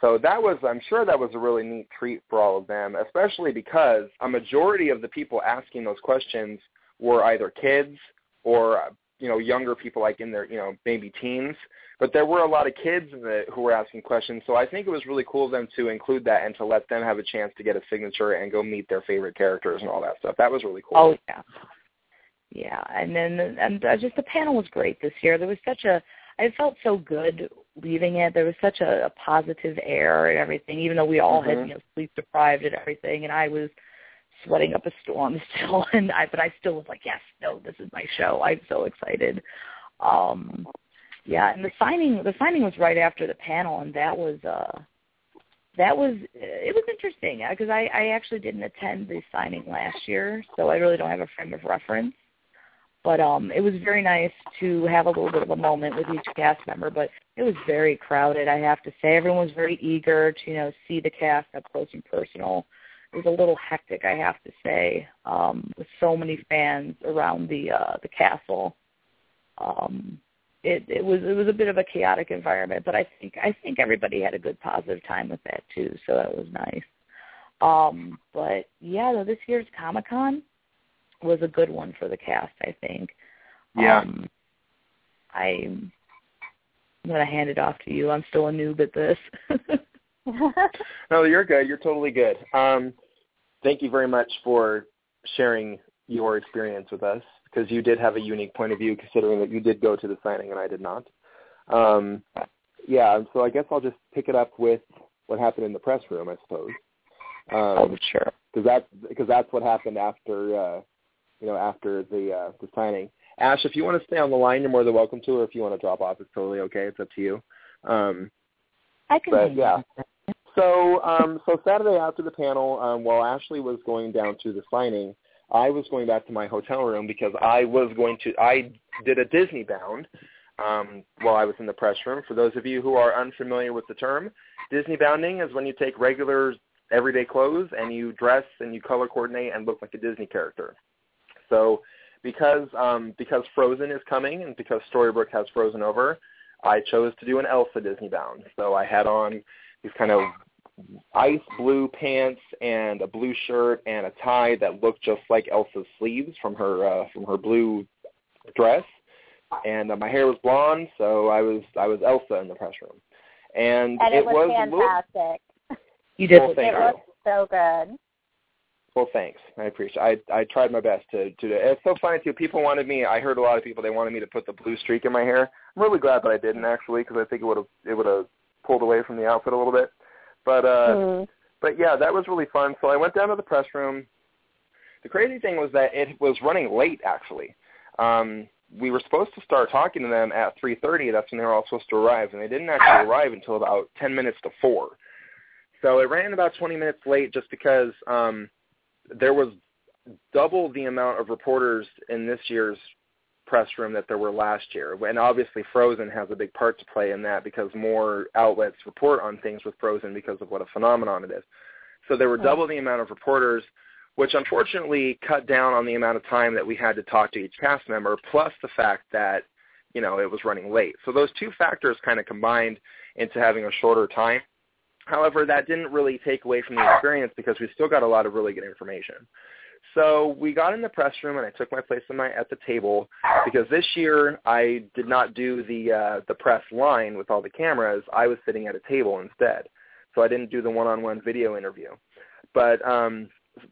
So I'm sure that was a really neat treat for all of them, especially because a majority of the people asking those questions were either kids or, younger people in their, maybe teens. But there were a lot of kids who were asking questions. So I think it was really cool of them to include that and to let them have a chance to get a signature and go meet their favorite characters and all that stuff. That was really cool. Oh, yeah. Yeah, and then the panel was great this year. There was I felt so good leaving it. There was such a positive air and everything, even though we all had sleep deprived and everything, and I was sweating up a storm still, but I still was like, yes, no, this is my show. I'm so excited. And the signing was right after the panel, and it was interesting because I actually didn't attend the signing last year, so I really don't have a frame of reference. But it was very nice to have a little bit of a moment with each cast member, but it was very crowded, I have to say. Everyone was very eager to, see the cast up close and personal. It was a little hectic, I have to say, with so many fans around the castle. It was a bit of a chaotic environment, but I think everybody had a good positive time with that too, so that was nice. This year's Comic-Con was a good one for the cast, I think. Yeah. I'm going to hand it off to you. I'm still a noob at this. No, you're good. You're totally good. Thank you very much for sharing your experience with us, because you did have a unique point of view considering that you did go to the signing and I did not. So I guess I'll just pick it up with what happened in the press room, I suppose. Sure. Because that's what happened after after the signing. Ash, if you want to stay on the line, you're more than welcome to, or if you want to drop off, it's totally okay. It's up to you. I can. But, yeah. So Saturday after the panel, while Ashley was going down to the signing, I was going back to my hotel room because I did a Disney bound while I was in the press room. For those of you who are unfamiliar with the term, Disney bounding is when you take regular everyday clothes and you dress and you color coordinate and look like a Disney character. So because Frozen is coming and because Storybrooke has Frozen over, I chose to do an Elsa Disney bound. So I had on these kind of ice blue pants and a blue shirt and a tie that looked just like Elsa's sleeves from her blue dress, and my hair was blonde, so I was Elsa in the press room, and it was fantastic. You did. Well, it was so good. Well, thanks. I appreciate it. I tried my best to do it. It's so funny, too. People wanted me. I heard a lot of people, they wanted me to put the blue streak in my hair. I'm really glad that I didn't, actually, because I think it would have pulled away from the outfit a little bit. But yeah, that was really fun. So I went down to the press room. The crazy thing was that it was running late, actually. We were supposed to start talking to them at 3:30. That's when they were all supposed to arrive, and they didn't actually arrive until about 10 minutes to 4. So it ran about 20 minutes late just because there was double the amount of reporters in this year's press room that there were last year. And obviously Frozen has a big part to play in that because more outlets report on things with Frozen because of what a phenomenon it is. So there were double the amount of reporters, which unfortunately cut down on the amount of time that we had to talk to each cast member, plus the fact that, you know, it was running late. So those two factors kind of combined into having a shorter time. However, that didn't really take away from the experience because we still got a lot of really good information. So we got in the press room, and I took my place at the table because this year I did not do the press line with all the cameras. I was sitting at a table instead, so I didn't do the one-on-one video interview. But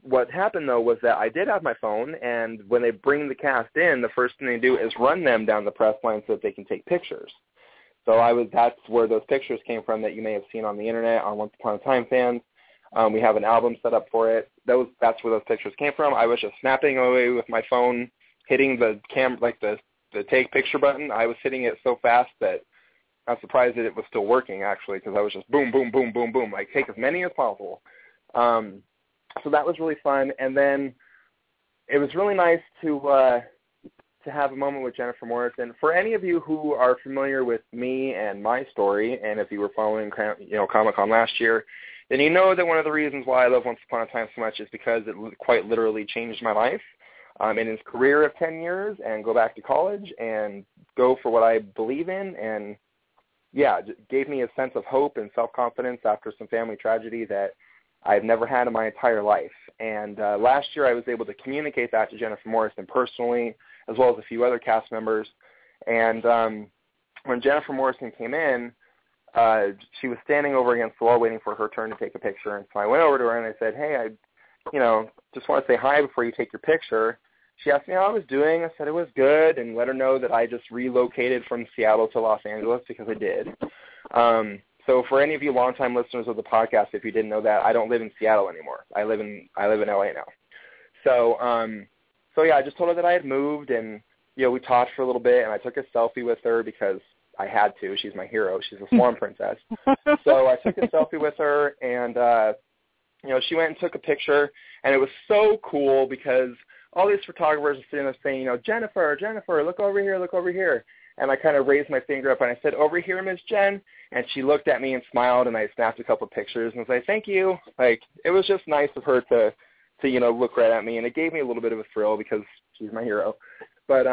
what happened, though, was that I did have my phone, and when they bring the cast in, the first thing they do is run them down the press line so that they can take pictures. So that's where those pictures came from that you may have seen on the internet on Once Upon a Time Fans. We have an album set up for it. That's where those pictures came from. I was just snapping away with my phone, hitting the camera, like the take picture button. I was hitting it so fast that I was surprised that it was still working, actually, because I was just boom, boom, boom, boom, boom, like take as many as possible. So that was really fun. And then it was really nice to have a moment with Jennifer Morrison. For any of you who are familiar with me and my story, and if you were following, you know, Comic-Con last year, then you know that one of the reasons why I love Once Upon a Time so much is because it quite literally changed my life. In his career of 10 years, and go back to college, and go for what I believe in, and yeah, gave me a sense of hope and self-confidence after some family tragedy that I've never had in my entire life. And last year I was able to communicate that to Jennifer Morrison personally, as well as a few other cast members. And when Jennifer Morrison came in, she was standing over against the wall waiting for her turn to take a picture. And so I went over to her and I said, hey, I just want to say hi before you take your picture. She asked me how I was doing. I said it was good and let her know that I just relocated from Seattle to Los Angeles because I did. So for any of you longtime listeners of the podcast, if you didn't know that, I don't live in Seattle anymore. I live in LA now. So yeah, I just told her that I had moved, and you know, we talked for a little bit, and I took a selfie with her because I had to. She's my hero. She's a swan princess. So I took a selfie with her, and you know, she went and took a picture, and it was so cool because all these photographers are sitting there saying, you know, Jennifer, look over here, look over here. And I kind of raised my finger up, and I said, over here, Miss Jen. And she looked at me and smiled, and I snapped a couple of pictures, and I was like, thank you. Like, it was just nice of her to you know, look right at me, and it gave me a little bit of a thrill because she's my hero. But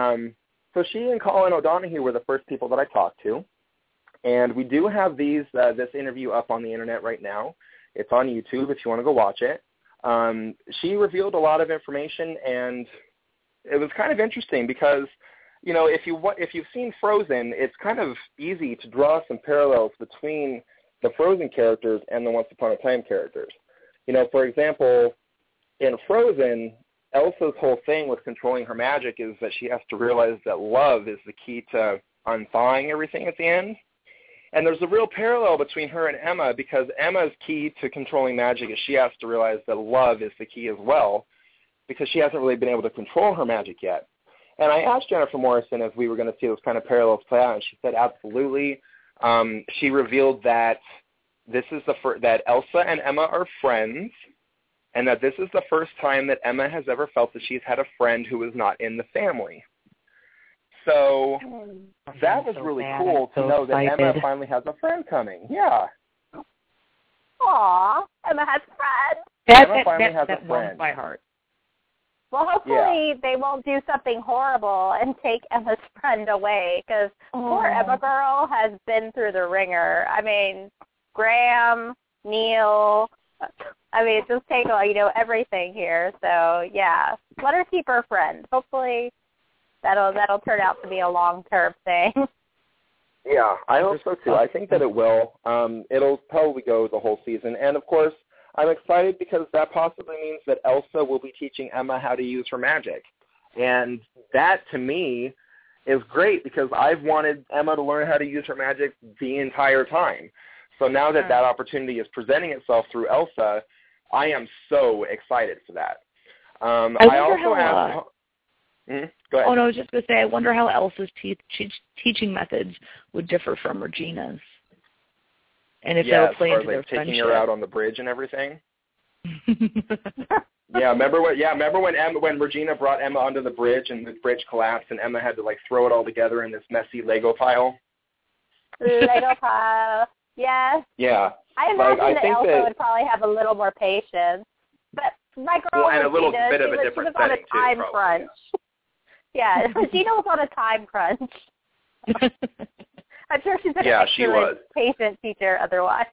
so she and Colin O'Donoghue were the first people that I talked to, and we do have this interview up on the internet right now. It's on YouTube if you want to go watch it. She revealed a lot of information, and it was kind of interesting because, you know, if you've seen Frozen, it's kind of easy to draw some parallels between the Frozen characters and the Once Upon a Time characters. You know, for example, in Frozen, Elsa's whole thing with controlling her magic is that she has to realize that love is the key to unthawing everything at the end. And there's a real parallel between her and Emma because Emma's key to controlling magic is she has to realize that love is the key as well because she hasn't really been able to control her magic yet. And I asked Jennifer Morrison if we were going to see those kind of parallels play out, and she said absolutely. She revealed that this is the first that Elsa and Emma are friends, and that this is the first time that Emma has ever felt that she's had a friend who is not in the family. So that was really cool to know that Emma finally has a friend coming. Yeah. Aw, Emma has friends. Emma finally has a friend. My heart. Well, hopefully they won't do something horrible and take Emma's friend away, because poor Emma girl has been through the ringer. I mean, Graham, Neil, I mean, just take, you know, everything here. So, yeah, let her keep her friend. Hopefully that'll turn out to be a long-term thing. Yeah, I hope so, too. I think that it will. It'll probably go the whole season. And, of course, I'm excited because that possibly means that Elsa will be teaching Emma how to use her magic. And that, to me, is great because I've wanted Emma to learn how to use her magic the entire time. So now that that opportunity is presenting itself through Elsa, I am so excited for that. I also asked... Go ahead. Oh, no, I was just going to say, I wonder how Elsa's teaching methods would differ from Regina's. And if that would play into their friendship. Taking her out on the bridge and everything. remember when Regina brought Emma onto the bridge and the bridge collapsed and Emma had to, throw it all together in this messy Lego pile? Lego pile, yes. Yeah. I imagine that Elsa would probably have a little more patience. But my girl Regina, she was on a time crunch. Yeah, Regina was on a time crunch. I'm sure she's been an patient teacher otherwise.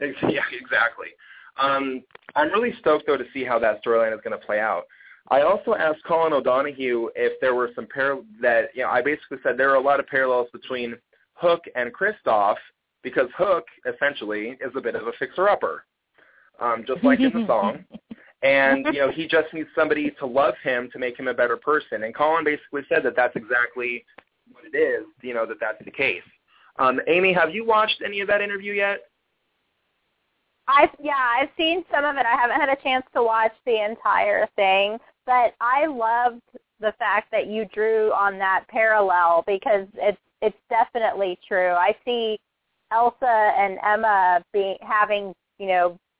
Yeah, exactly. I'm really stoked, though, to see how that storyline is going to play out. I also asked Colin O'Donoghue if there were some I basically said there are a lot of parallels between Hook and Kristoff because Hook, essentially, is a bit of a fixer-upper, just like in the song. And, he just needs somebody to love him to make him a better person. And Colin basically said that that's exactly what it is, that's the case. Amy, have you watched any of that interview yet? I've seen some of it. I haven't had a chance to watch the entire thing, but I loved the fact that you drew on that parallel because it's definitely true. I see Elsa and Emma having,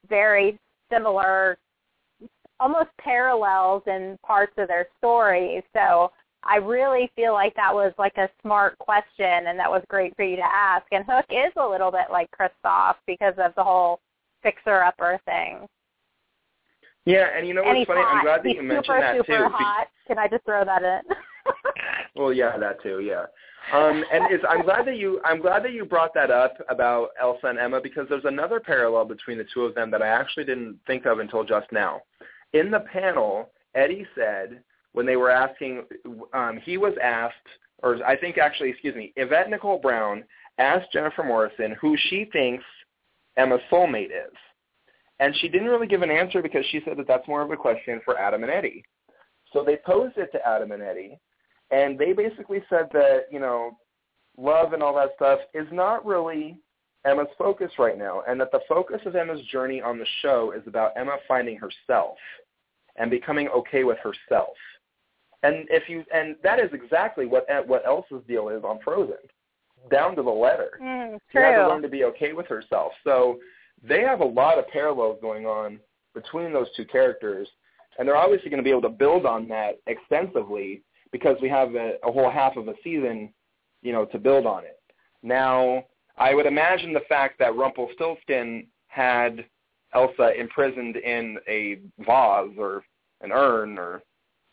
very similar, almost parallels in parts of their story. So I really feel like that was a smart question, and that was great for you to ask. And Hook is a little bit like Kristoff because of the whole fixer-upper thing. Yeah, and what's funny? I'm glad that you mentioned that, too. He's super hot. Can I just throw that in? Well, yeah, that too, yeah. I'm glad that you brought that up about Elsa and Emma because there's another parallel between the two of them that I actually didn't think of until just now. In the panel, Eddie said, when they were asking, Yvette Nicole Brown asked Jennifer Morrison who she thinks Emma's soulmate is. And she didn't really give an answer because she said that's more of a question for Adam and Eddie. So they posed it to Adam and Eddie, and they basically said that, love and all that stuff is not really Emma's focus right now, and that the focus of Emma's journey on the show is about Emma finding herself and becoming okay with herself. And that is exactly what Elsa's deal is on Frozen, down to the letter. She has to learn to be okay with herself. So they have a lot of parallels going on between those two characters, and they're obviously going to be able to build on that extensively because we have a whole half of a season, to build on it. Now, I would imagine the fact that Rumpelstiltskin had Elsa imprisoned in a vase or an urn or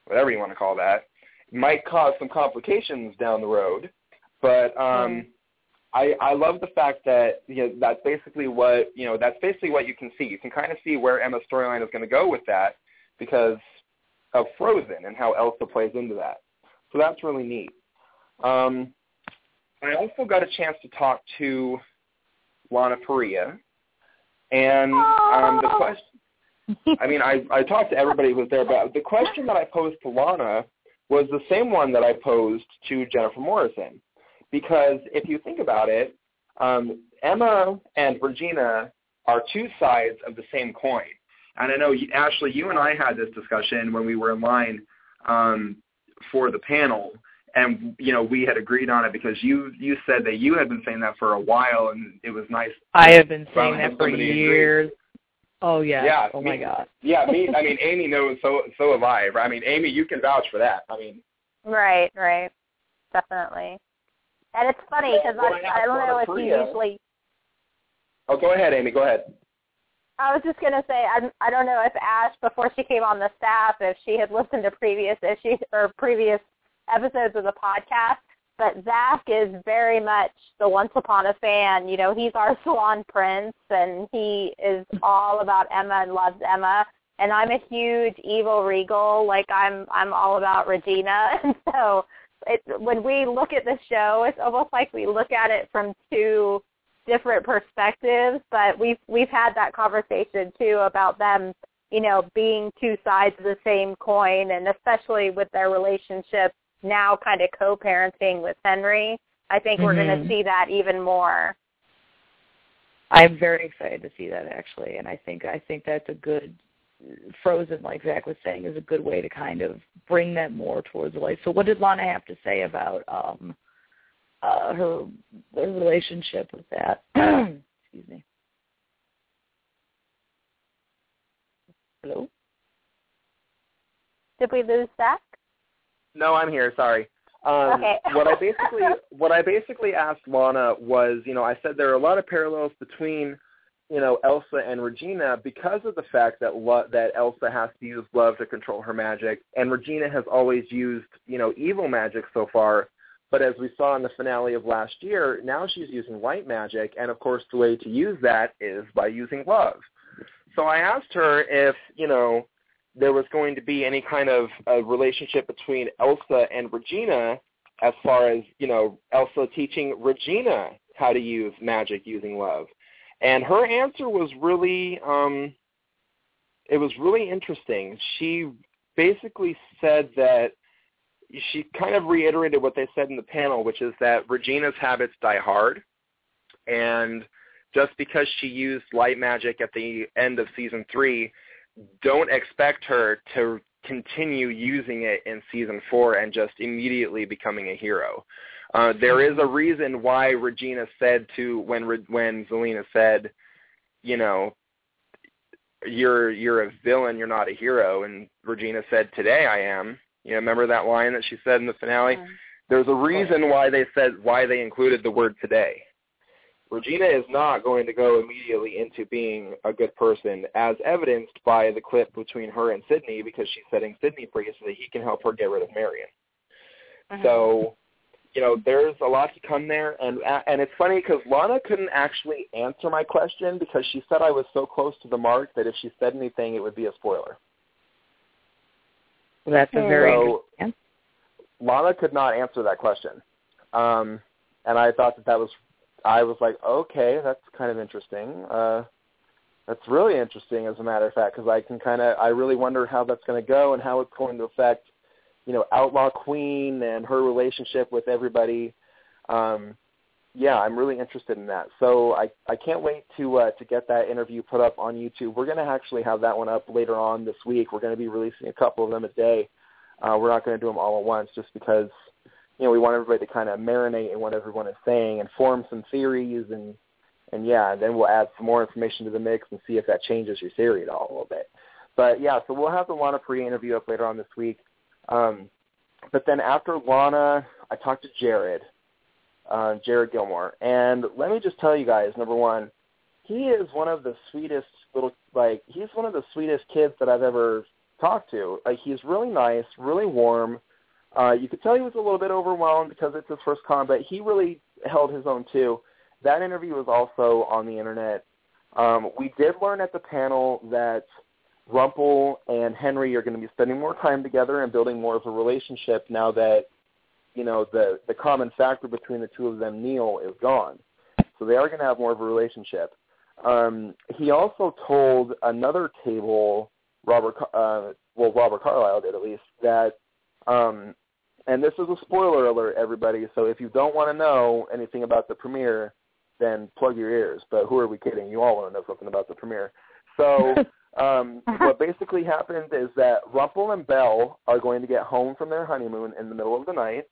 whatever you want to call that might cause some complications down the road. But I love the fact that that's basically what you can see. You can kind of see where Emma's storyline is going to go with that because of Frozen and how Elsa plays into that. So that's really neat. I also got a chance to talk to Lana Paria. And the question, I talked to everybody who was there, but the question that I posed to Lana was the same one that I posed to Jennifer Morrison. Because if you think about it, Emma and Regina are two sides of the same coin. And I know, Ashley, you and I had this discussion when we were in line for the panel, And, you know, we had agreed on it because you said that you had been saying that for a while, and it was nice. I have been saying that for years. Agrees. Oh, yeah. Yeah. Oh, my God. Yeah, me. I mean, Amy knows, so have I. I mean, Amy, you can vouch for that. I mean. Right, right. Definitely. And it's funny because I don't know if you usually. Oh, go ahead, Amy. Go ahead. I was just going to say, I don't know if Ash, before she came on the staff, if she had listened to previous issues or previous episodes of the podcast, but Zach is very much the Once Upon a Fan. You know, he's our swan prince, and he is all about Emma and loves Emma. And I'm a huge evil Regal. Like, I'm all about Regina. And so when we look at the show, it's almost like we look at it from two different perspectives, but we've had that conversation too about them, you know, being two sides of the same coin, and especially with their relationship now kind of co-parenting with Henry. I think we're going to see that even more. I'm very excited to see that actually, and I think that's a good Frozen, like Zach was saying, is a good way to kind of bring that more towards the light. So what did Lana have to say about her relationship with that? Excuse me. Hello? Did we lose Zach? No, I'm here. Sorry. Okay. what I basically asked Lana was, you know, I said there are a lot of parallels between, you know, Elsa and Regina because of the fact that that Elsa has to use love to control her magic, and Regina has always used, you know, evil magic so far. But as we saw in the finale of last year, now she's using light magic, and, of course, the way to use that is by using love. So I asked her if, you know, there was going to be any kind of a relationship between Elsa and Regina as far as, you know, Elsa teaching Regina how to use magic using love. And her answer was really it was really interesting. She basically said that she kind of reiterated what they said in the panel, which is that Regina's habits die hard, and just because she used light magic at the end of season 3, don't expect her to continue using it in season 4 and just immediately becoming a hero. There is a reason why Regina said to, when Zelina said, you know, you're a villain, you're not a hero, and Regina said, today I am. You know, remember that line that she said in the finale? Mm-hmm. There's a reason why they included the word today. Regina is not going to go immediately into being a good person, as evidenced by the clip between her and Sydney, because she's setting Sydney free so that he can help her get rid of Marion. Mm-hmm. So, you know, there's a lot to come there. And it's funny because Lana couldn't actually answer my question because she said I was so close to the mark that if she said anything, it would be a spoiler. Well, that's a very interesting. Lana could not answer that question, and I thought that was. I was like, okay, that's kind of interesting. That's really interesting, as a matter of fact, because I really wonder how that's going to go and how it's going to affect, you know, Outlaw Queen and her relationship with everybody. Yeah, I'm really interested in that. So I can't wait to get that interview put up on YouTube. We're going to actually have that one up later on this week. We're going to be releasing a couple of them a day. We're not going to do them all at once just because, you know, we want everybody to kind of marinate in what everyone is saying and form some theories. And yeah, and then we'll add some more information to the mix and see if that changes your theory at all a little bit. But, yeah, so we'll have the Lana pre-interview up later on this week. But then after Lana, I talked to Jared Gilmore, and let me just tell you guys, number one, he is one of the sweetest he's one of the sweetest kids that I've ever talked to. Like, he's really nice, really warm. You could tell he was a little bit overwhelmed because it's his first con, but he really held his own too. That interview was also on the internet. We did learn at the panel that Rumpel and Henry are going to be spending more time together and building more of a relationship now that, you know, the common factor between the two of them, Neil, is gone. So they are going to have more of a relationship. He also told another table, Robert Carlyle did at least, that, and this is a spoiler alert, everybody, so if you don't want to know anything about the premiere, then plug your ears. But who are we kidding? You all want to know something about the premiere. So what basically happened is that Rumpel and Belle are going to get home from their honeymoon in the middle of the night,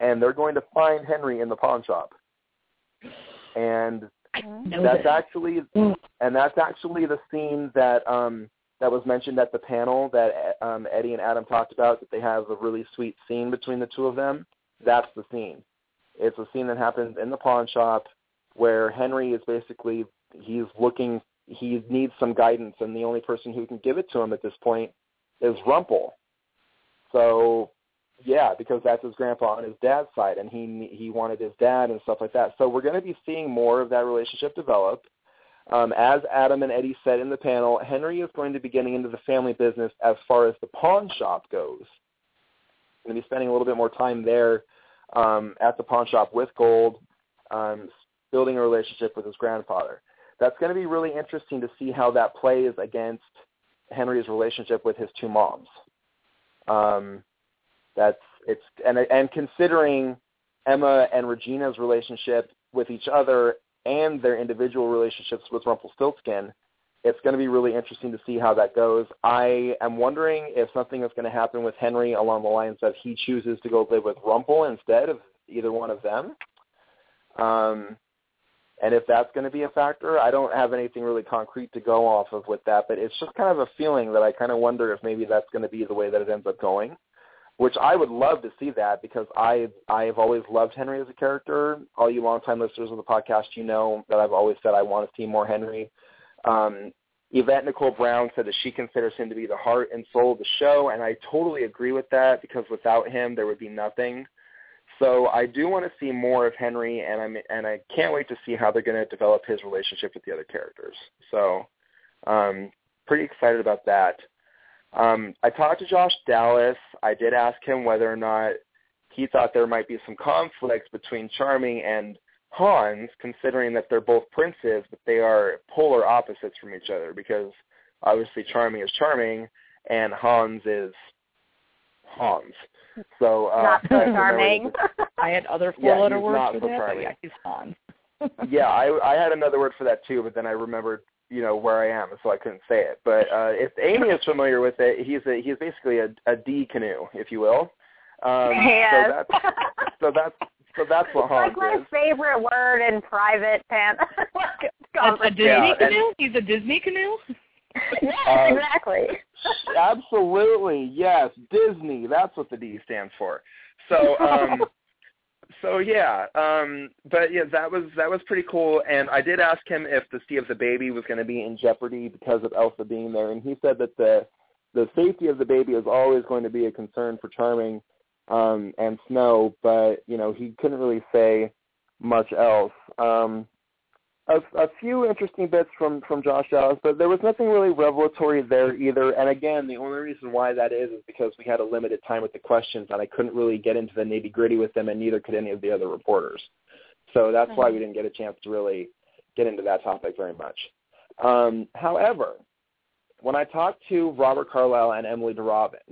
and they're going to find Henry in the pawn shop. And that's actually the scene that was mentioned at the panel that Eddie and Adam talked about, that they have a really sweet scene between the two of them. That's the scene. It's a scene that happens in the pawn shop where Henry is basically, he needs some guidance, and the only person who can give it to him at this point is Rumpel. So, yeah, because that's his grandpa on his dad's side, and he wanted his dad and stuff like that. So we're going to be seeing more of that relationship develop. As Adam and Eddie said in the panel, Henry is going to be getting into the family business as far as the pawn shop goes. I'm going to be spending a little bit more time there at the pawn shop with Gold, building a relationship with his grandfather. That's going to be really interesting to see how that plays against Henry's relationship with his two moms. And considering Emma and Regina's relationship with each other and their individual relationships with Rumpelstiltskin, it's going to be really interesting to see how that goes. I am wondering if something is going to happen with Henry along the lines that he chooses to go live with Rumpel instead of either one of them. And if that's going to be a factor, I don't have anything really concrete to go off of with that, but it's just kind of a feeling that I kind of wonder if maybe that's going to be the way that it ends up going, which I would love to see that, because I have always loved Henry as a character. All you longtime listeners of the podcast, you know that I've always said I want to see more Henry. Yvette Nicole Brown said that she considers him to be the heart and soul of the show, and I totally agree with that, because without him there would be nothing. So I do want to see more of Henry, and I can't wait to see how they're going to develop his relationship with the other characters. So pretty excited about that. I talked to Josh Dallas. I did ask him whether or not he thought there might be some conflicts between Charming and Hans, considering that they're both princes, but they are polar opposites from each other, because obviously Charming is Charming and Hans is Hans. So not so charming. I had other four-letter words for that. But yeah, he's Hans. Yeah, I had another word for that too, but then I remembered, you know, where I am, so I couldn't say it. But if Amy is familiar with it, he's basically a D canoe, if you will. Yes. So that's what Hans is. It's like my favorite word in private conversation. A Disney canoe? He's a Disney canoe? Yes, exactly. Absolutely, yes. Disney, that's what the D stands for. So yeah. But yeah, that was pretty cool, and I did ask him if the safety of the baby was going to be in jeopardy because of Elsa being there, and he said that the safety of the baby is always going to be a concern for Charming and Snow, but you know, he couldn't really say much else. A few interesting bits from Josh Dallas, but there was nothing really revelatory there either. And again, the only reason why that is because we had a limited time with the questions, and I couldn't really get into the nitty-gritty with them, and neither could any of the other reporters. So that's why we didn't get a chance to really get into that topic very much. However, when I talked to Robert Carlyle and Emily DeRobin,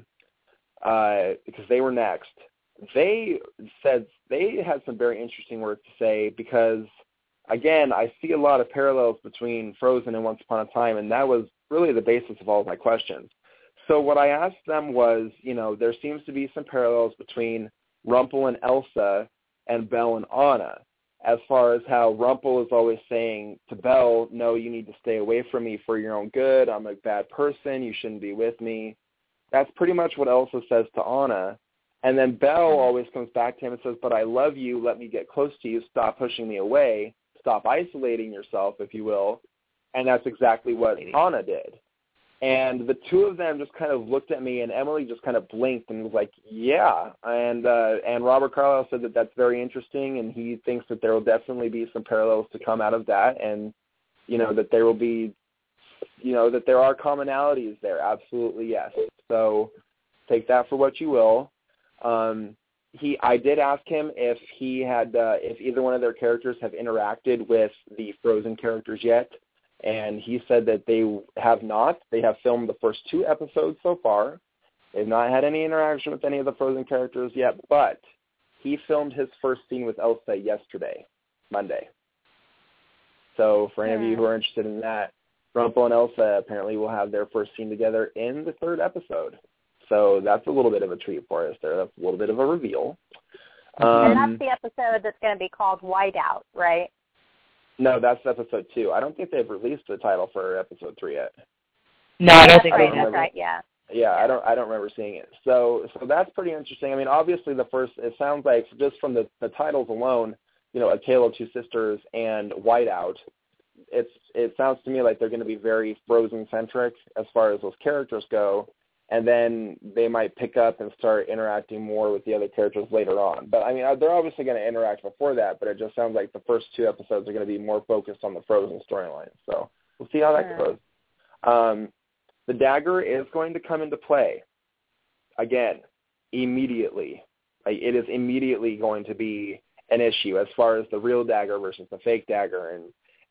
because they were next, they said they had some very interesting words to say, because again, I see a lot of parallels between Frozen and Once Upon a Time, and that was really the basis of all of my questions. So what I asked them was, you know, there seems to be some parallels between Rumpel and Elsa and Belle and Anna, as far as how Rumpel is always saying to Belle, no, you need to stay away from me for your own good. I'm a bad person. You shouldn't be with me. That's pretty much what Elsa says to Anna. And then Belle always comes back to him and says, but I love you. Let me get close to you. Stop pushing me away. Stop isolating yourself, if you will. And that's exactly what Anna did. And the two of them just kind of looked at me, and Emily just kind of blinked and was like, yeah. And Robert Carlyle said that that's very interesting, and he thinks that there will definitely be some parallels to come out of that, and, you know, that there will be, you know, that there are commonalities there. Absolutely, yes. So take that for what you will. I did ask him if he had, if either one of their characters have interacted with the Frozen characters yet, and he said that they have not. They have filmed the first two episodes so far. They've not had any interaction with any of the Frozen characters yet, but he filmed his first scene with Elsa yesterday, Monday. So for any of you who are interested in that, Rumpel and Elsa apparently will have their first scene together in the third episode. So that's a little bit of a treat for us there. That's a little bit of a reveal. And that's the episode that's going to be called Whiteout, right? No, that's episode 2. I don't think they've released the title for episode 3 yet. No, I don't think they have. That's right, yeah. Yeah, I don't remember seeing it. So that's pretty interesting. I mean, obviously the first, it sounds like just from the titles alone, you know, A Tale of Two Sisters and Whiteout, it sounds to me like they're going to be very Frozen-centric as far as those characters go, and then they might pick up and start interacting more with the other characters later on. But, I mean, they're obviously going to interact before that, but it just sounds like the first 2 episodes are going to be more focused on the Frozen storyline. So we'll see how that goes. The dagger is going to come into play, again, immediately. Like, it is immediately going to be an issue as far as the real dagger versus the fake dagger and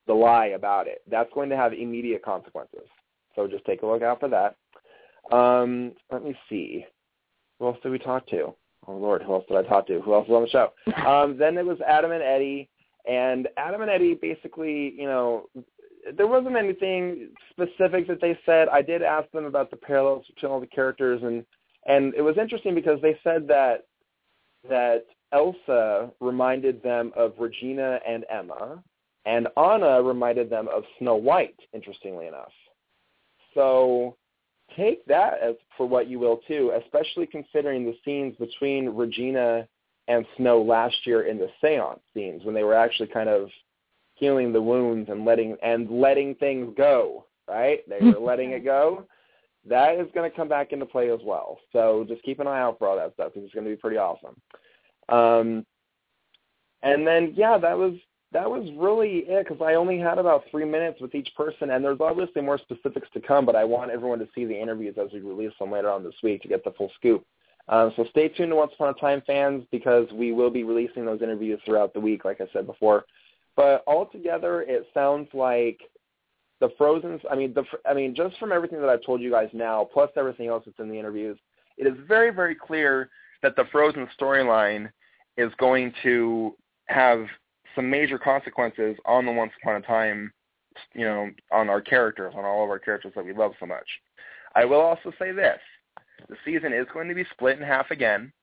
the lie about it. That's going to have immediate consequences. So just take a look out for that. Let me see. Who else did we talk to? Oh, Lord, who else did I talk to? Who else was on the show? Then it was Adam and Eddie. And Adam and Eddie basically, you know, there wasn't anything specific that they said. I did ask them about the parallels between all the characters, and it was interesting because they said that Elsa reminded them of Regina and Emma, and Anna reminded them of Snow White, interestingly enough. So take that as for what you will, too, especially considering the scenes between Regina and Snow last year in the seance scenes when they were actually kind of healing the wounds and letting things go, right? They were letting it go. That is going to come back into play as well. So just keep an eye out for all that stuff because it's going to be pretty awesome. And then, yeah, that was really it because I only had about 3 minutes with each person, and there's obviously more specifics to come, but I want everyone to see the interviews as we release them later on this week to get the full scoop. So stay tuned to Once Upon a Time fans because we will be releasing those interviews throughout the week, like I said before. But altogether, it sounds like the Frozen. I mean, just from everything that I've told you guys now, plus everything else that's in the interviews, it is very, very clear that the Frozen storyline is going to have some major consequences on the Once Upon a Time, you know, on our characters, on all of our characters that we love so much. I will also say this: the season is going to be split in half again.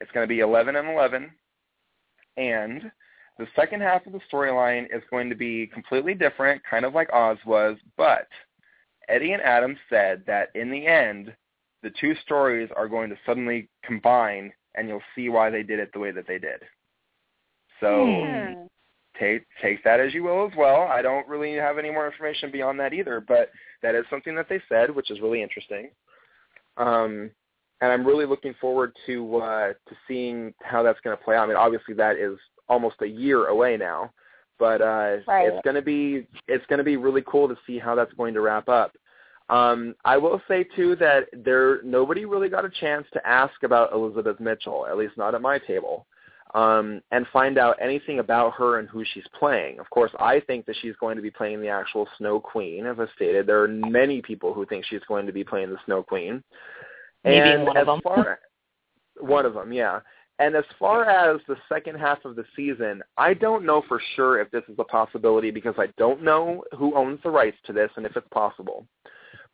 It's going to be 11 and 11, and the second half of the storyline is going to be completely different, kind of like Oz was, but Eddie and Adam said that in the end, the 2 stories are going to suddenly combine, and you'll see why they did it the way that they did. So take that as you will as well. I don't really have any more information beyond that either, but that is something that they said, which is really interesting. And I'm really looking forward to seeing how that's going to play out. I mean, obviously that is almost a year away now, but right. it's going to be really cool to see how that's going to wrap up. I will say too that nobody really got a chance to ask about Elizabeth Mitchell, at least not at my table, and find out anything about her and who she's playing. Of course, I think that she's going to be playing the actual Snow Queen, as I stated. There are many people who think she's going to be playing the Snow Queen. One of them, yeah. And as far as the second half of the season, I don't know for sure if this is a possibility because I don't know who owns the rights to this and if it's possible.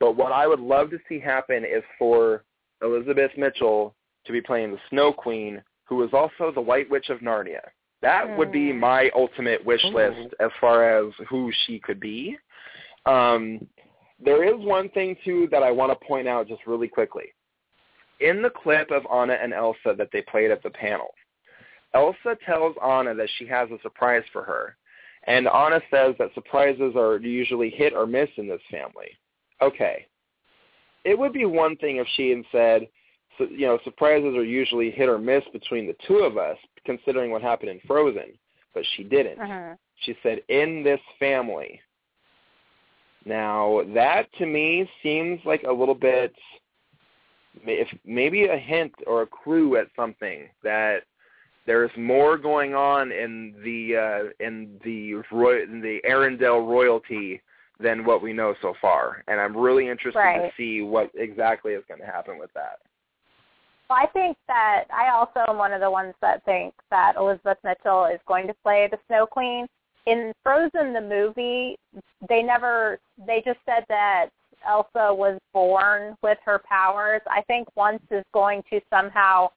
But what I would love to see happen is for Elizabeth Mitchell to be playing the Snow Queen, who is also the White Witch of Narnia. That would be my ultimate wish list as far as who she could be. There is one thing, too, that I want to point out just really quickly. In the clip of Anna and Elsa that they played at the panel, Elsa tells Anna that she has a surprise for her, and Anna says that surprises are usually hit or miss in this family. Okay. It would be one thing if she had said, so, you know, surprises are usually hit or miss between the 2 of us, considering what happened in Frozen, but she didn't. Uh-huh. She said, in this family. Now, that to me seems like a little bit... if maybe a hint or a clue at something that there's more going on in the Arendelle royalty than what we know so far, and I'm really interested to see what exactly is going to happen with that. Well, I think that I also am one of the ones that think that Elizabeth Mitchell is going to play the Snow Queen. In Frozen the movie, they just said that Elsa was born with her powers. I think Once is going to somehow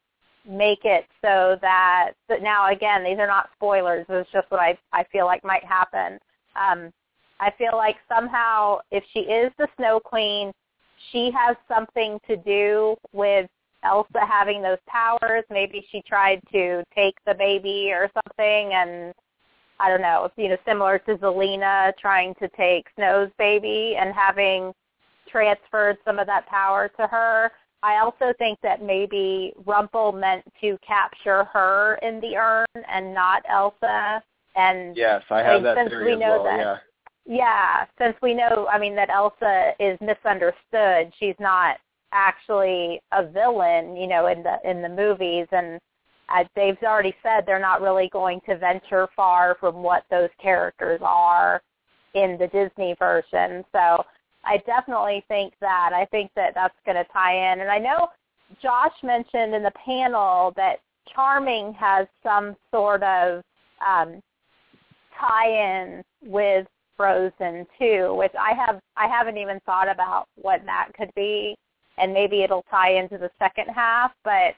make it so that, but now again, these are not spoilers. It's just what I feel like might happen. I feel like somehow if she is the Snow Queen, she has something to do with Elsa having those powers. Maybe she tried to take the baby or something, and I don't know, similar to Zelina trying to take Snow's baby and having transferred some of that power to her. I also think that maybe Rumpel meant to capture her in the urn and not Elsa. And yes, I have that theory as well, Yeah, since we know, that Elsa is misunderstood. She's not actually a villain, in the movies. And they've already said they're not really going to venture far from what those characters are in the Disney version. So I definitely think that. I think that that's going to tie in. And I know Josh mentioned in the panel that Charming has some sort of tie-in with Frozen too, which I haven't even thought about what that could be, and maybe it'll tie into the second half. But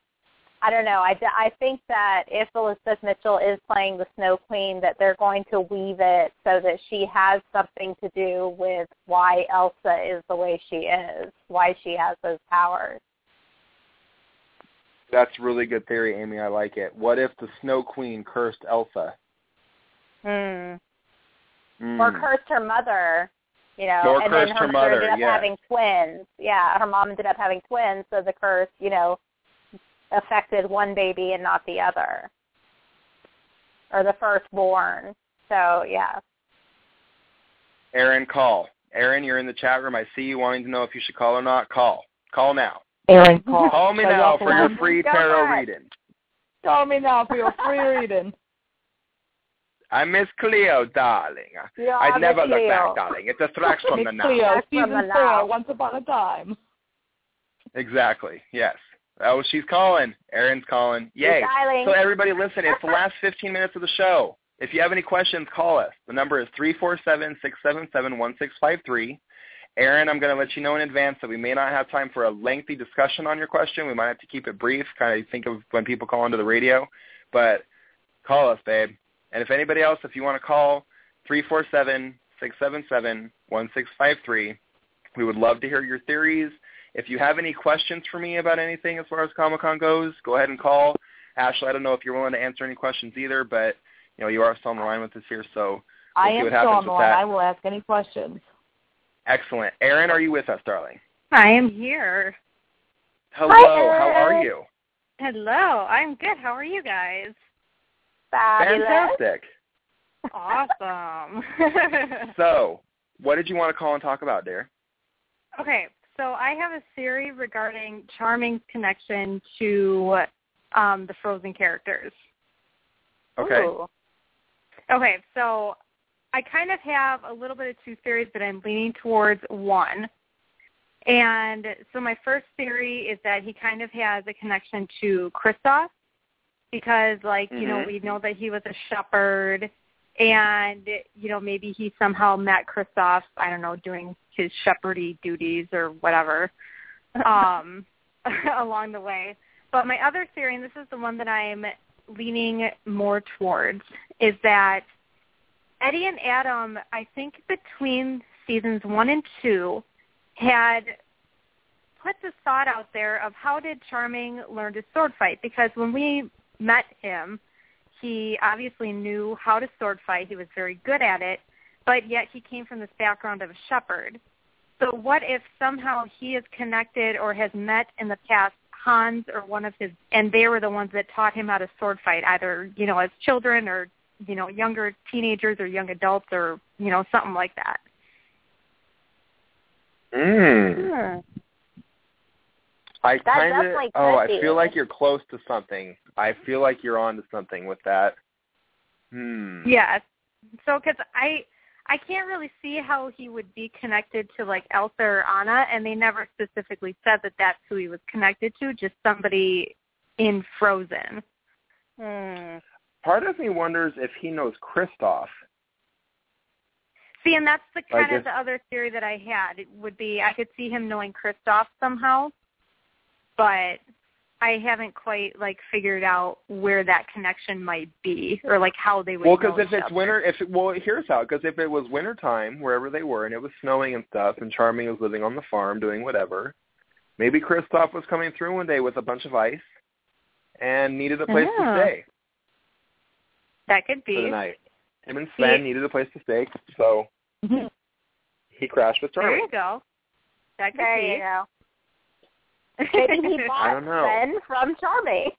I don't know. I think that if Elizabeth Mitchell is playing the Snow Queen, that they're going to weave it so that she has something to do with why Elsa is the way she is, why she has those powers. That's really good theory, Amy. I like it. What if the Snow Queen cursed Elsa? Or cursed her mother, Or and cursed then her mother ended up having twins. Yeah, her mom ended up having twins, so the curse, affected one baby and not the other, or the firstborn. So, yeah. Aaron, call. Aaron, you're in the chat room. I see you wanting to know if you should call or not. Call. Call now. Aaron, call. Call me now for your free tarot reading. Call me now for your free reading. I miss Cleo, darling. Yeah, I'd never look back, darling. It distracts from the now. Cleo, season 4, Once Upon a Time. Exactly, yes. Oh, she's calling. Aaron's calling. Yay. So everybody listen, it's the last 15 minutes of the show. If you have any questions, call us. The number is 347-677-1653. Aaron, I'm going to let you know in advance that we may not have time for a lengthy discussion on your question. We might have to keep it brief, kind of think of when people call into the radio. But call us, babe. And if anybody else, if you want to call, 347-677-1653. We would love to hear your theories. If you have any questions for me about anything as far as Comic-Con goes, go ahead and call. Ashley, I don't know if you're willing to answer any questions either, but you are still on the line with us here, so we'll see what happens with that. I am still on the line. I will ask any questions. Excellent. Aaron, are you with us, darling? I am here. Hello. Hi, how are you? Hello. I'm good. How are you guys? Fantastic. Awesome. So, what did you want to call and talk about, dear? Okay, so I have a theory regarding Charming's connection to the Frozen characters. Okay. Ooh. Okay, so I kind of have a little bit of two theories, but I'm leaning towards one. And so my first theory is that he kind of has a connection to Kristoff. Because, we know that he was a shepherd, and, maybe he somehow met Kristoff, I don't know, doing his shepherdy duties or whatever along the way. But my other theory, and this is the one that I'm leaning more towards, is that Eddie and Adam, I think between seasons 1 and 2, had put the thought out there of how did Charming learn to sword fight? Because when we met him, he obviously knew how to sword fight. He was very good at it, but yet he came from this background of a shepherd. So what if somehow he is connected or has met in the past Hans or one of his, and they were the ones that taught him how to sword fight, either, as children or, younger teenagers or young adults or, something like that. Sure. I feel like you're close to something. I feel like you're on to something with that. Yes. So, because I can't really see how he would be connected to, Elsa or Anna, and they never specifically said that that's who he was connected to, just somebody in Frozen. Part of me wonders if he knows Kristoff. See, and that's the kind of the other theory that I had, would be I could see him knowing Kristoff somehow. But I haven't quite figured out where that connection might be, or how they would. Well, because if it's winter, here's how. Because if it was winter time, wherever they were, and it was snowing and stuff, and Charming was living on the farm doing whatever, maybe Kristoff was coming through one day with a bunch of ice, and needed a place to stay. That could be. For the night. Him and Sven needed a place to stay, so he crashed with Charming. There you go. That could be. You know. Maybe he bought Sven from Charming.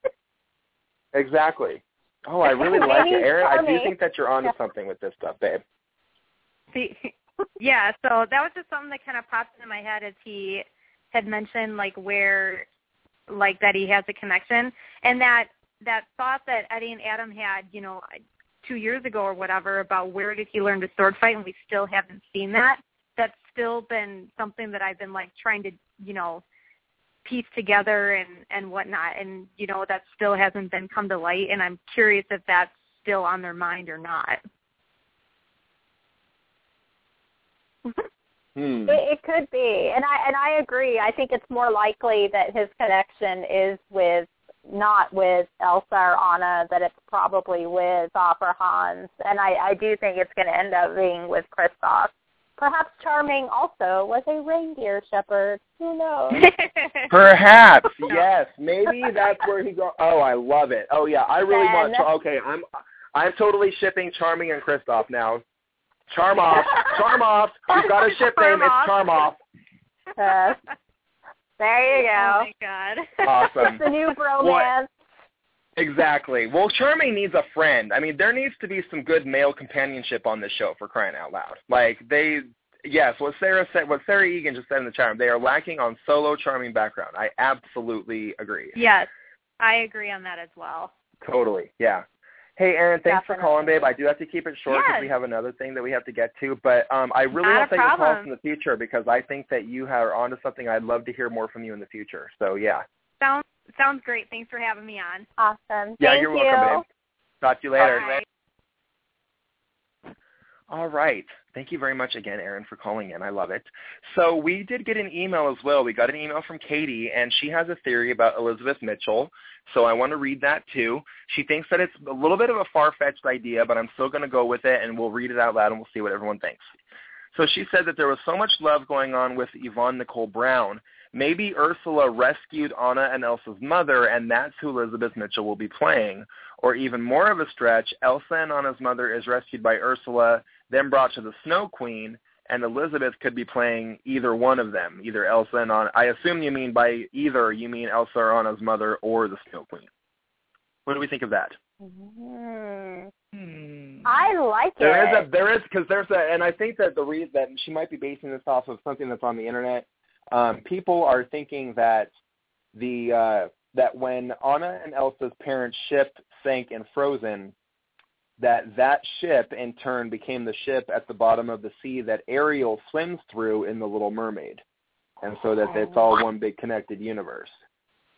Exactly. Oh, I really like it. Erin, I do think that you're onto something with this stuff, babe. Yeah, so that was just something that kind of popped into my head as he had mentioned, where, that he has a connection. And that thought that Eddie and Adam had, 2 years ago or whatever, about where did he learn to sword fight, and we still haven't seen that. That's still been something that I've been, trying to, piece together and whatnot, and that still hasn't been come to light, and I'm curious if that's still on their mind or not. It could be, and I agree. I think it's more likely that his connection is not with Elsa or Anna, that it's probably with Olaf or Hans, and I do think it's going to end up being with Kristoff. Perhaps Charming also was a reindeer shepherd. Who knows? Perhaps, yes. Maybe that's where he goes. Oh, I love it. Oh, yeah. I really want to. Okay, I'm totally shipping Charming and Kristoff now. Charm off. You've got a ship name. It's Charm off. There you go. Oh, my God. Awesome. It's a new bromance. Exactly. Well, Charming needs a friend. I mean, there needs to be some good male companionship on this show, for crying out loud. What Sarah Egan just said in the chat room, they are lacking on solo Charming background. I absolutely agree. Yes, I agree on that as well. Totally, yeah. Hey, Erin, thanks for calling, babe. I do have to keep it short because we have another thing that we have to get to, but I really want to take your calls in the future because I think that you are onto something. I'd love to hear more from you in the future, so yeah. Sounds great. Thanks for having me on. Awesome. Yeah, you're welcome, babe. Talk to you later. Bye. All right. Thank you very much again, Erin, for calling in. I love it. So we did get an email as well. We got an email from Katie, and she has a theory about Elizabeth Mitchell, so I want to read that too. She thinks that it's a little bit of a far-fetched idea, but I'm still going to go with it, and we'll read it out loud, and we'll see what everyone thinks. So she said that there was so much love going on with Yvonne Nicole Brown. Maybe Ursula rescued Anna and Elsa's mother, and that's who Elizabeth Mitchell will be playing. Or even more of a stretch, Elsa and Anna's mother is rescued by Ursula, then brought to the Snow Queen, and Elizabeth could be playing either one of them, either Elsa and Anna. I assume you mean by either, you mean Elsa or Anna's mother or the Snow Queen. What do we think of that? I like it. And I think that the reason that she might be basing this off of something that's on the internet, people are thinking that that when Anna and Elsa's parents' ship sank in Frozen, that ship in turn became the ship at the bottom of the sea that Ariel swims through in The Little Mermaid, and so that it's all one big connected universe.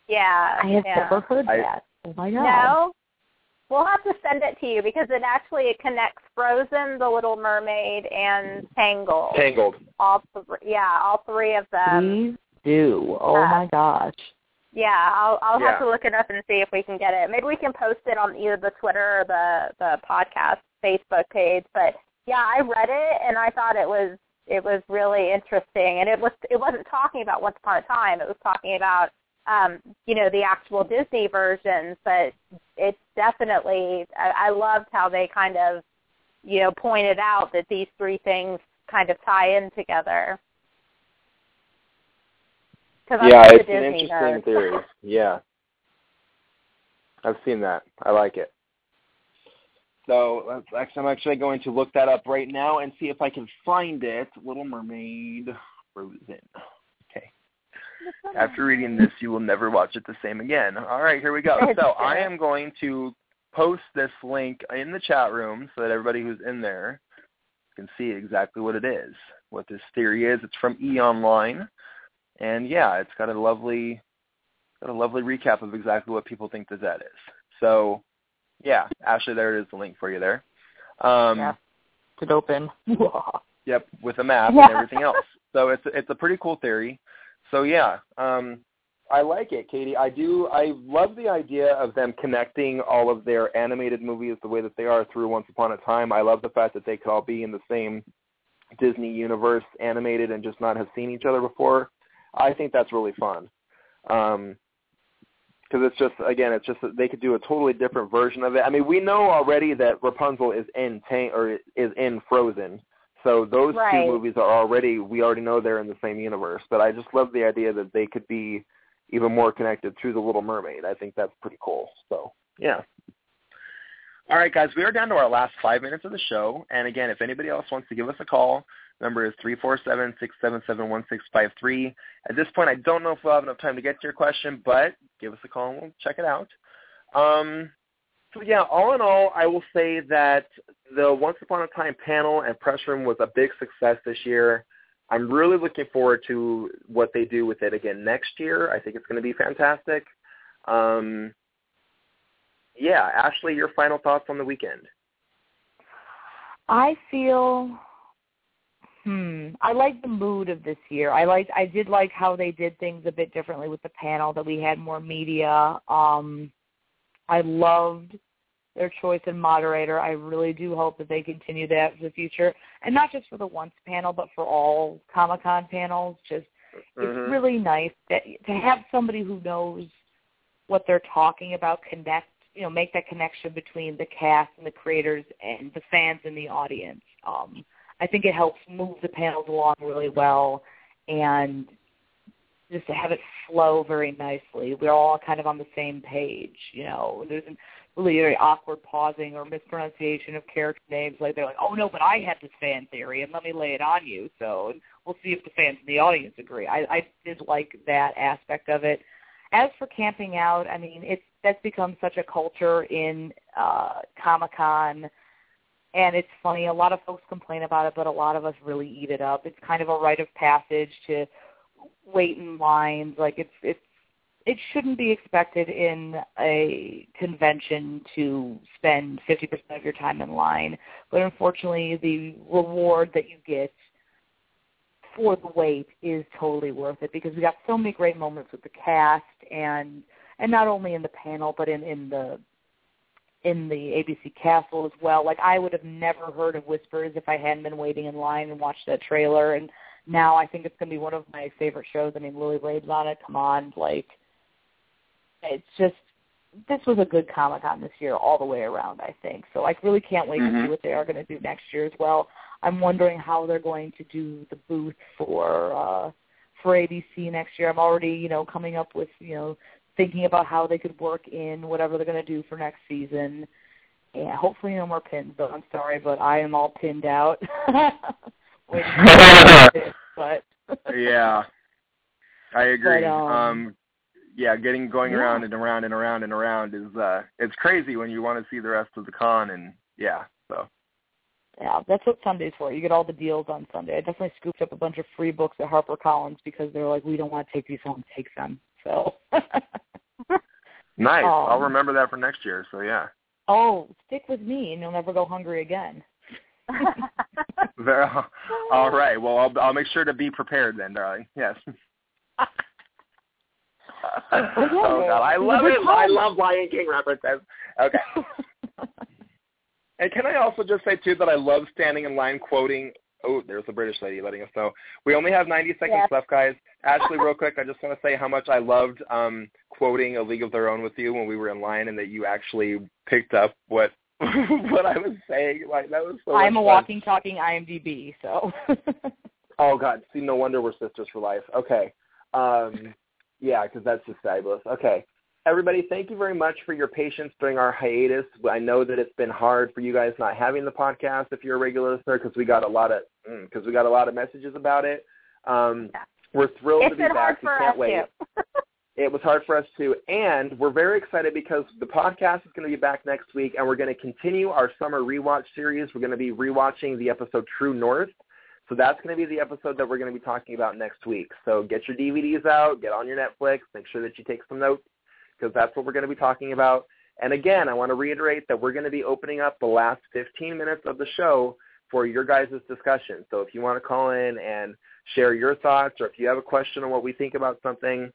Yeah, I have never heard that. Oh my God. No. We'll have to send it to you because it connects Frozen, The Little Mermaid, and Tangled. All three of them. Please do. Oh my gosh. Yeah, I'll have to look it up and see if we can get it. Maybe we can post it on either the Twitter or the podcast Facebook page. But yeah, I read it and I thought it was really interesting. And it wasn't talking about Once Upon a Time. It was talking about the actual Disney versions, but it's definitely, I loved how they kind of, pointed out that these three things kind of tie in together. Yeah, it's an interesting theory. Yeah. I've seen that. I like it. So I'm actually going to look that up right now and see if I can find it. Little Mermaid, Frozen. After reading this, you will never watch it the same again. All right, here we go. So I am going to post this link in the chat room so that everybody who's in there can see exactly what it is, what this theory is. It's from E! Online. And, yeah, it's got a lovely recap of exactly what people think that is. So, yeah, Ashley, there it is, the link for you there. It's open. Yep, with a map and everything else. So it's a pretty cool theory. So, yeah, I like it, Katie. I do. I love the idea of them connecting all of their animated movies the way that they are through Once Upon a Time. I love the fact that they could all be in the same Disney universe animated and just not have seen each other before. I think that's really fun. Because it's just, again, it's just that they could do a totally different version of it. I mean, we know already that Rapunzel is in Frozen. So those two movies are already, we already know they're in the same universe. But I just love the idea that they could be even more connected through The Little Mermaid. I think that's pretty cool. So, yeah. All right, guys, we are down to our last 5 minutes of the show. And, again, if anybody else wants to give us a call, number is 347-677-1653. At this point, I don't know if we'll have enough time to get to your question, but give us a call and we'll check it out. So, yeah, all in all, I will say that the Once Upon a Time panel and press room was a big success this year. I'm really looking forward to what they do with it again next year. I think it's going to be fantastic. Yeah, Ashley, your final thoughts on the weekend? I feel... I like the mood of this year. I did like how they did things a bit differently with the panel, that we had more media. I loved their choice in moderator. I really do hope that they continue that for the future, and not just for the Once panel, but for all Comic-Con panels. Just it's really nice that, to have somebody who knows what they're talking about connect, you know, make that connection between the cast and the creators and the fans and the audience. I think it helps move the panels along really well and just to have it flow very nicely. We're all kind of on the same page, you know. There's really very awkward pausing or mispronunciation of character names. Like they're like, oh, no, but I have this fan theory, and let me lay it on you. So we'll see if the fans in the audience agree. I did like that aspect of it. As for camping out, I mean, that's become such a culture in Comic-Con. And it's funny, a lot of folks complain about it, but a lot of us really eat it up. It's kind of a rite of passage to wait in lines. Like it shouldn't be expected in a convention to spend 50% of your time in line. But unfortunately, the reward that you get for the wait is totally worth it, because we got so many great moments with the cast and not only in the panel, but in the ABC Castle as well. Like, I would have never heard of Whispers if I hadn't been waiting in line and watched that trailer, and now I think it's going to be one of my favorite shows. I mean, Lily Wade's on it. Come on. Like, it's just, this was a good Comic-Con this year all the way around, I think. So I really can't wait to see what they are going to do next year as well. I'm wondering how they're going to do the booth for ABC next year. I'm already, you know, coming up with, you know, thinking about how they could work in whatever they're going to do for next season. Yeah, hopefully no more pins, though. I'm sorry, but I am all pinned out. Yeah, I agree. But, yeah, going around and around and around and around is it's crazy when you want to see the rest of the con, and yeah, that's what Sunday's for. You get all the deals on Sunday. I definitely scooped up a bunch of free books at HarperCollins because they're like, we don't want to take these home, take them. So. Nice. I'll remember that for next year. So, yeah. Oh, stick with me and you'll never go hungry again. All right. Well, I'll make sure to be prepared then, darling. Yes. Oh, God. I love it. I love Lion King references. Okay. And can I also just say, too, that I love standing in line quoting. Oh, there's a British lady letting us know. We only have 90 seconds left, guys. Ashley, real quick, I just want to say how much I loved quoting A League of Their Own with you when we were in line, and that you actually picked up what what I was saying. Like, that was so much fun. I'm a walking, talking IMDb, so. Oh, God. See, no wonder we're sisters for life. Okay. Yeah, because that's just fabulous. Okay. Everybody, thank you very much for your patience during our hiatus. I know that it's been hard for you guys not having the podcast if you're a regular listener, because we got a lot of messages about it. We're thrilled to be back. We can't wait. It was hard for us too, and we're very excited because the podcast is going to be back next week, and we're going to continue our summer rewatch series. We're going to be rewatching the episode True North, so that's going to be the episode that we're going to be talking about next week. So get your DVDs out, get on your Netflix, make sure that you take some notes, because that's what we're going to be talking about. And again, I want to reiterate that we're going to be opening up the last 15 minutes of the show for your guys' discussion. So if you want to call in and share your thoughts, or if you have a question on what we think about something,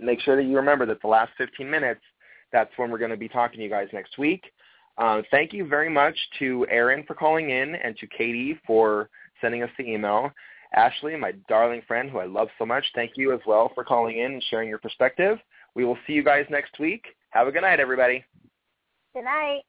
make sure that you remember that the last 15 minutes, that's when we're going to be talking to you guys next week. Thank you very much to Aaron for calling in and to Katie for sending us the email. Ashley, my darling friend who I love so much, thank you as well for calling in and sharing your perspective. We will see you guys next week. Have a good night, everybody. Good night.